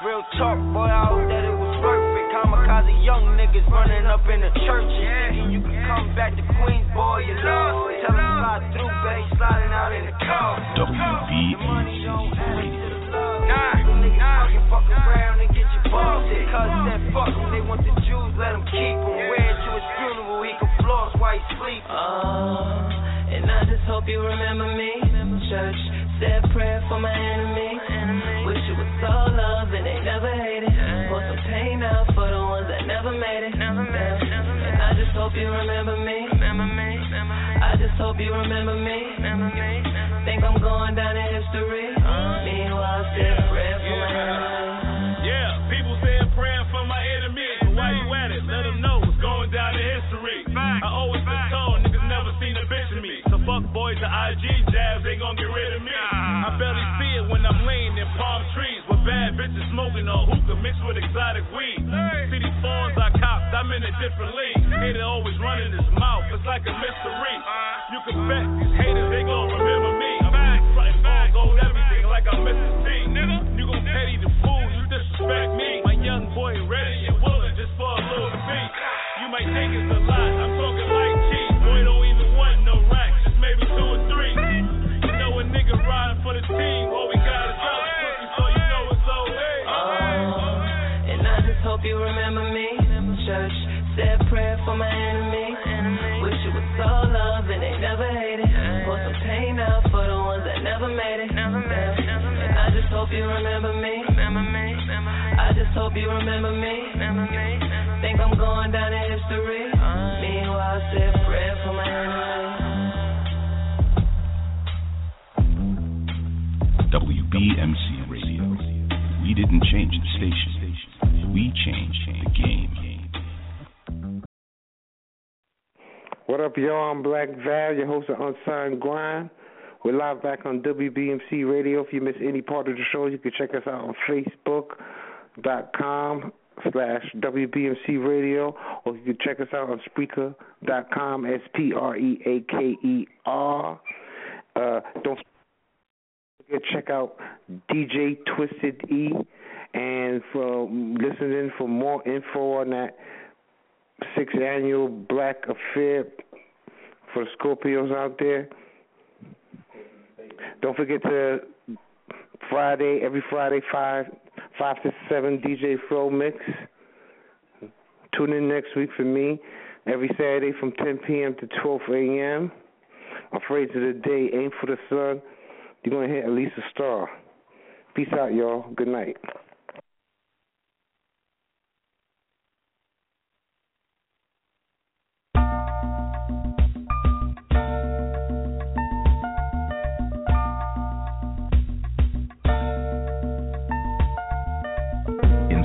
Real talk, boy, I hope that it was worth it. Kamikaze young niggas running up in the churches. Thinking you can come back to Queens, boy, you lost. Tell them slide through, baby, sliding out in the car. WBMC Radio. Niggas fucking fuck around and get your balls in. Cause that fuck them, they want the Jews, let them keep them. Wear to his funeral, he can floss while he sleep. And I just hope you remember me. Church said prayer for my enemies. Wish it was all love and they never hated. Pour some pain out for the ones that never made it. And I just hope you remember me. I just hope you remember me. Think I'm going down in history. Meanwhile, I said prayer for my enemies. Yeah, people said prayer for my enemies. But while you at it, let them know it's going down in history. I always been told niggas never seen a bitch in me. Fuck boys, the IG jabs, they gon' get rid of me. I barely see it when I'm laying in palm trees with bad bitches smoking on hookah mixed with exotic weed. See these phones I copped, I'm in a different league. Hater always running his mouth, it's like a mystery. You can bet these haters, they gon' remember me. I'm frontin' all gold everything like I'm Mr. T. You gon' petty the fool, you disrespect me. My young boy ready and willing just for a little beat. You might think it's a lot, I'm talking like cheese. Boy, don't even want no racks. Maybe 2 or 3. You know a nigga riding for the team. All we got is all the pussy, so you know it's okay. And I just hope you remember me. Church said prayer for my enemies. Wish it was all love and they never hated. Pour some pain out for the ones that never made it. And I just hope you remember me. I just hope you remember me. Think I'm going down in history. Meanwhile, I said prayer for my enemies. WBMC Radio. We didn't change the station. We changed the game. What up, y'all? I'm Black Val, your host of Unsigned Grind. We're live back on WBMC Radio. If you miss any part of the show, you can check us out on Facebook.com/WBMC Radio, or you can check us out on Spreaker.com, Spreaker. Don't check out DJ Twisted E, and for listening for more info on that 6th annual Black Affair for Scorpios out there. Don't forget to every Friday 5 to 7 DJ Flow Mix. Tune in next week for me every Saturday from 10 p.m. to 12 a.m. My phrase of the day: aim for the sun. You're going to hit at least a star. Peace out, y'all. Good night. In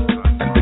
and The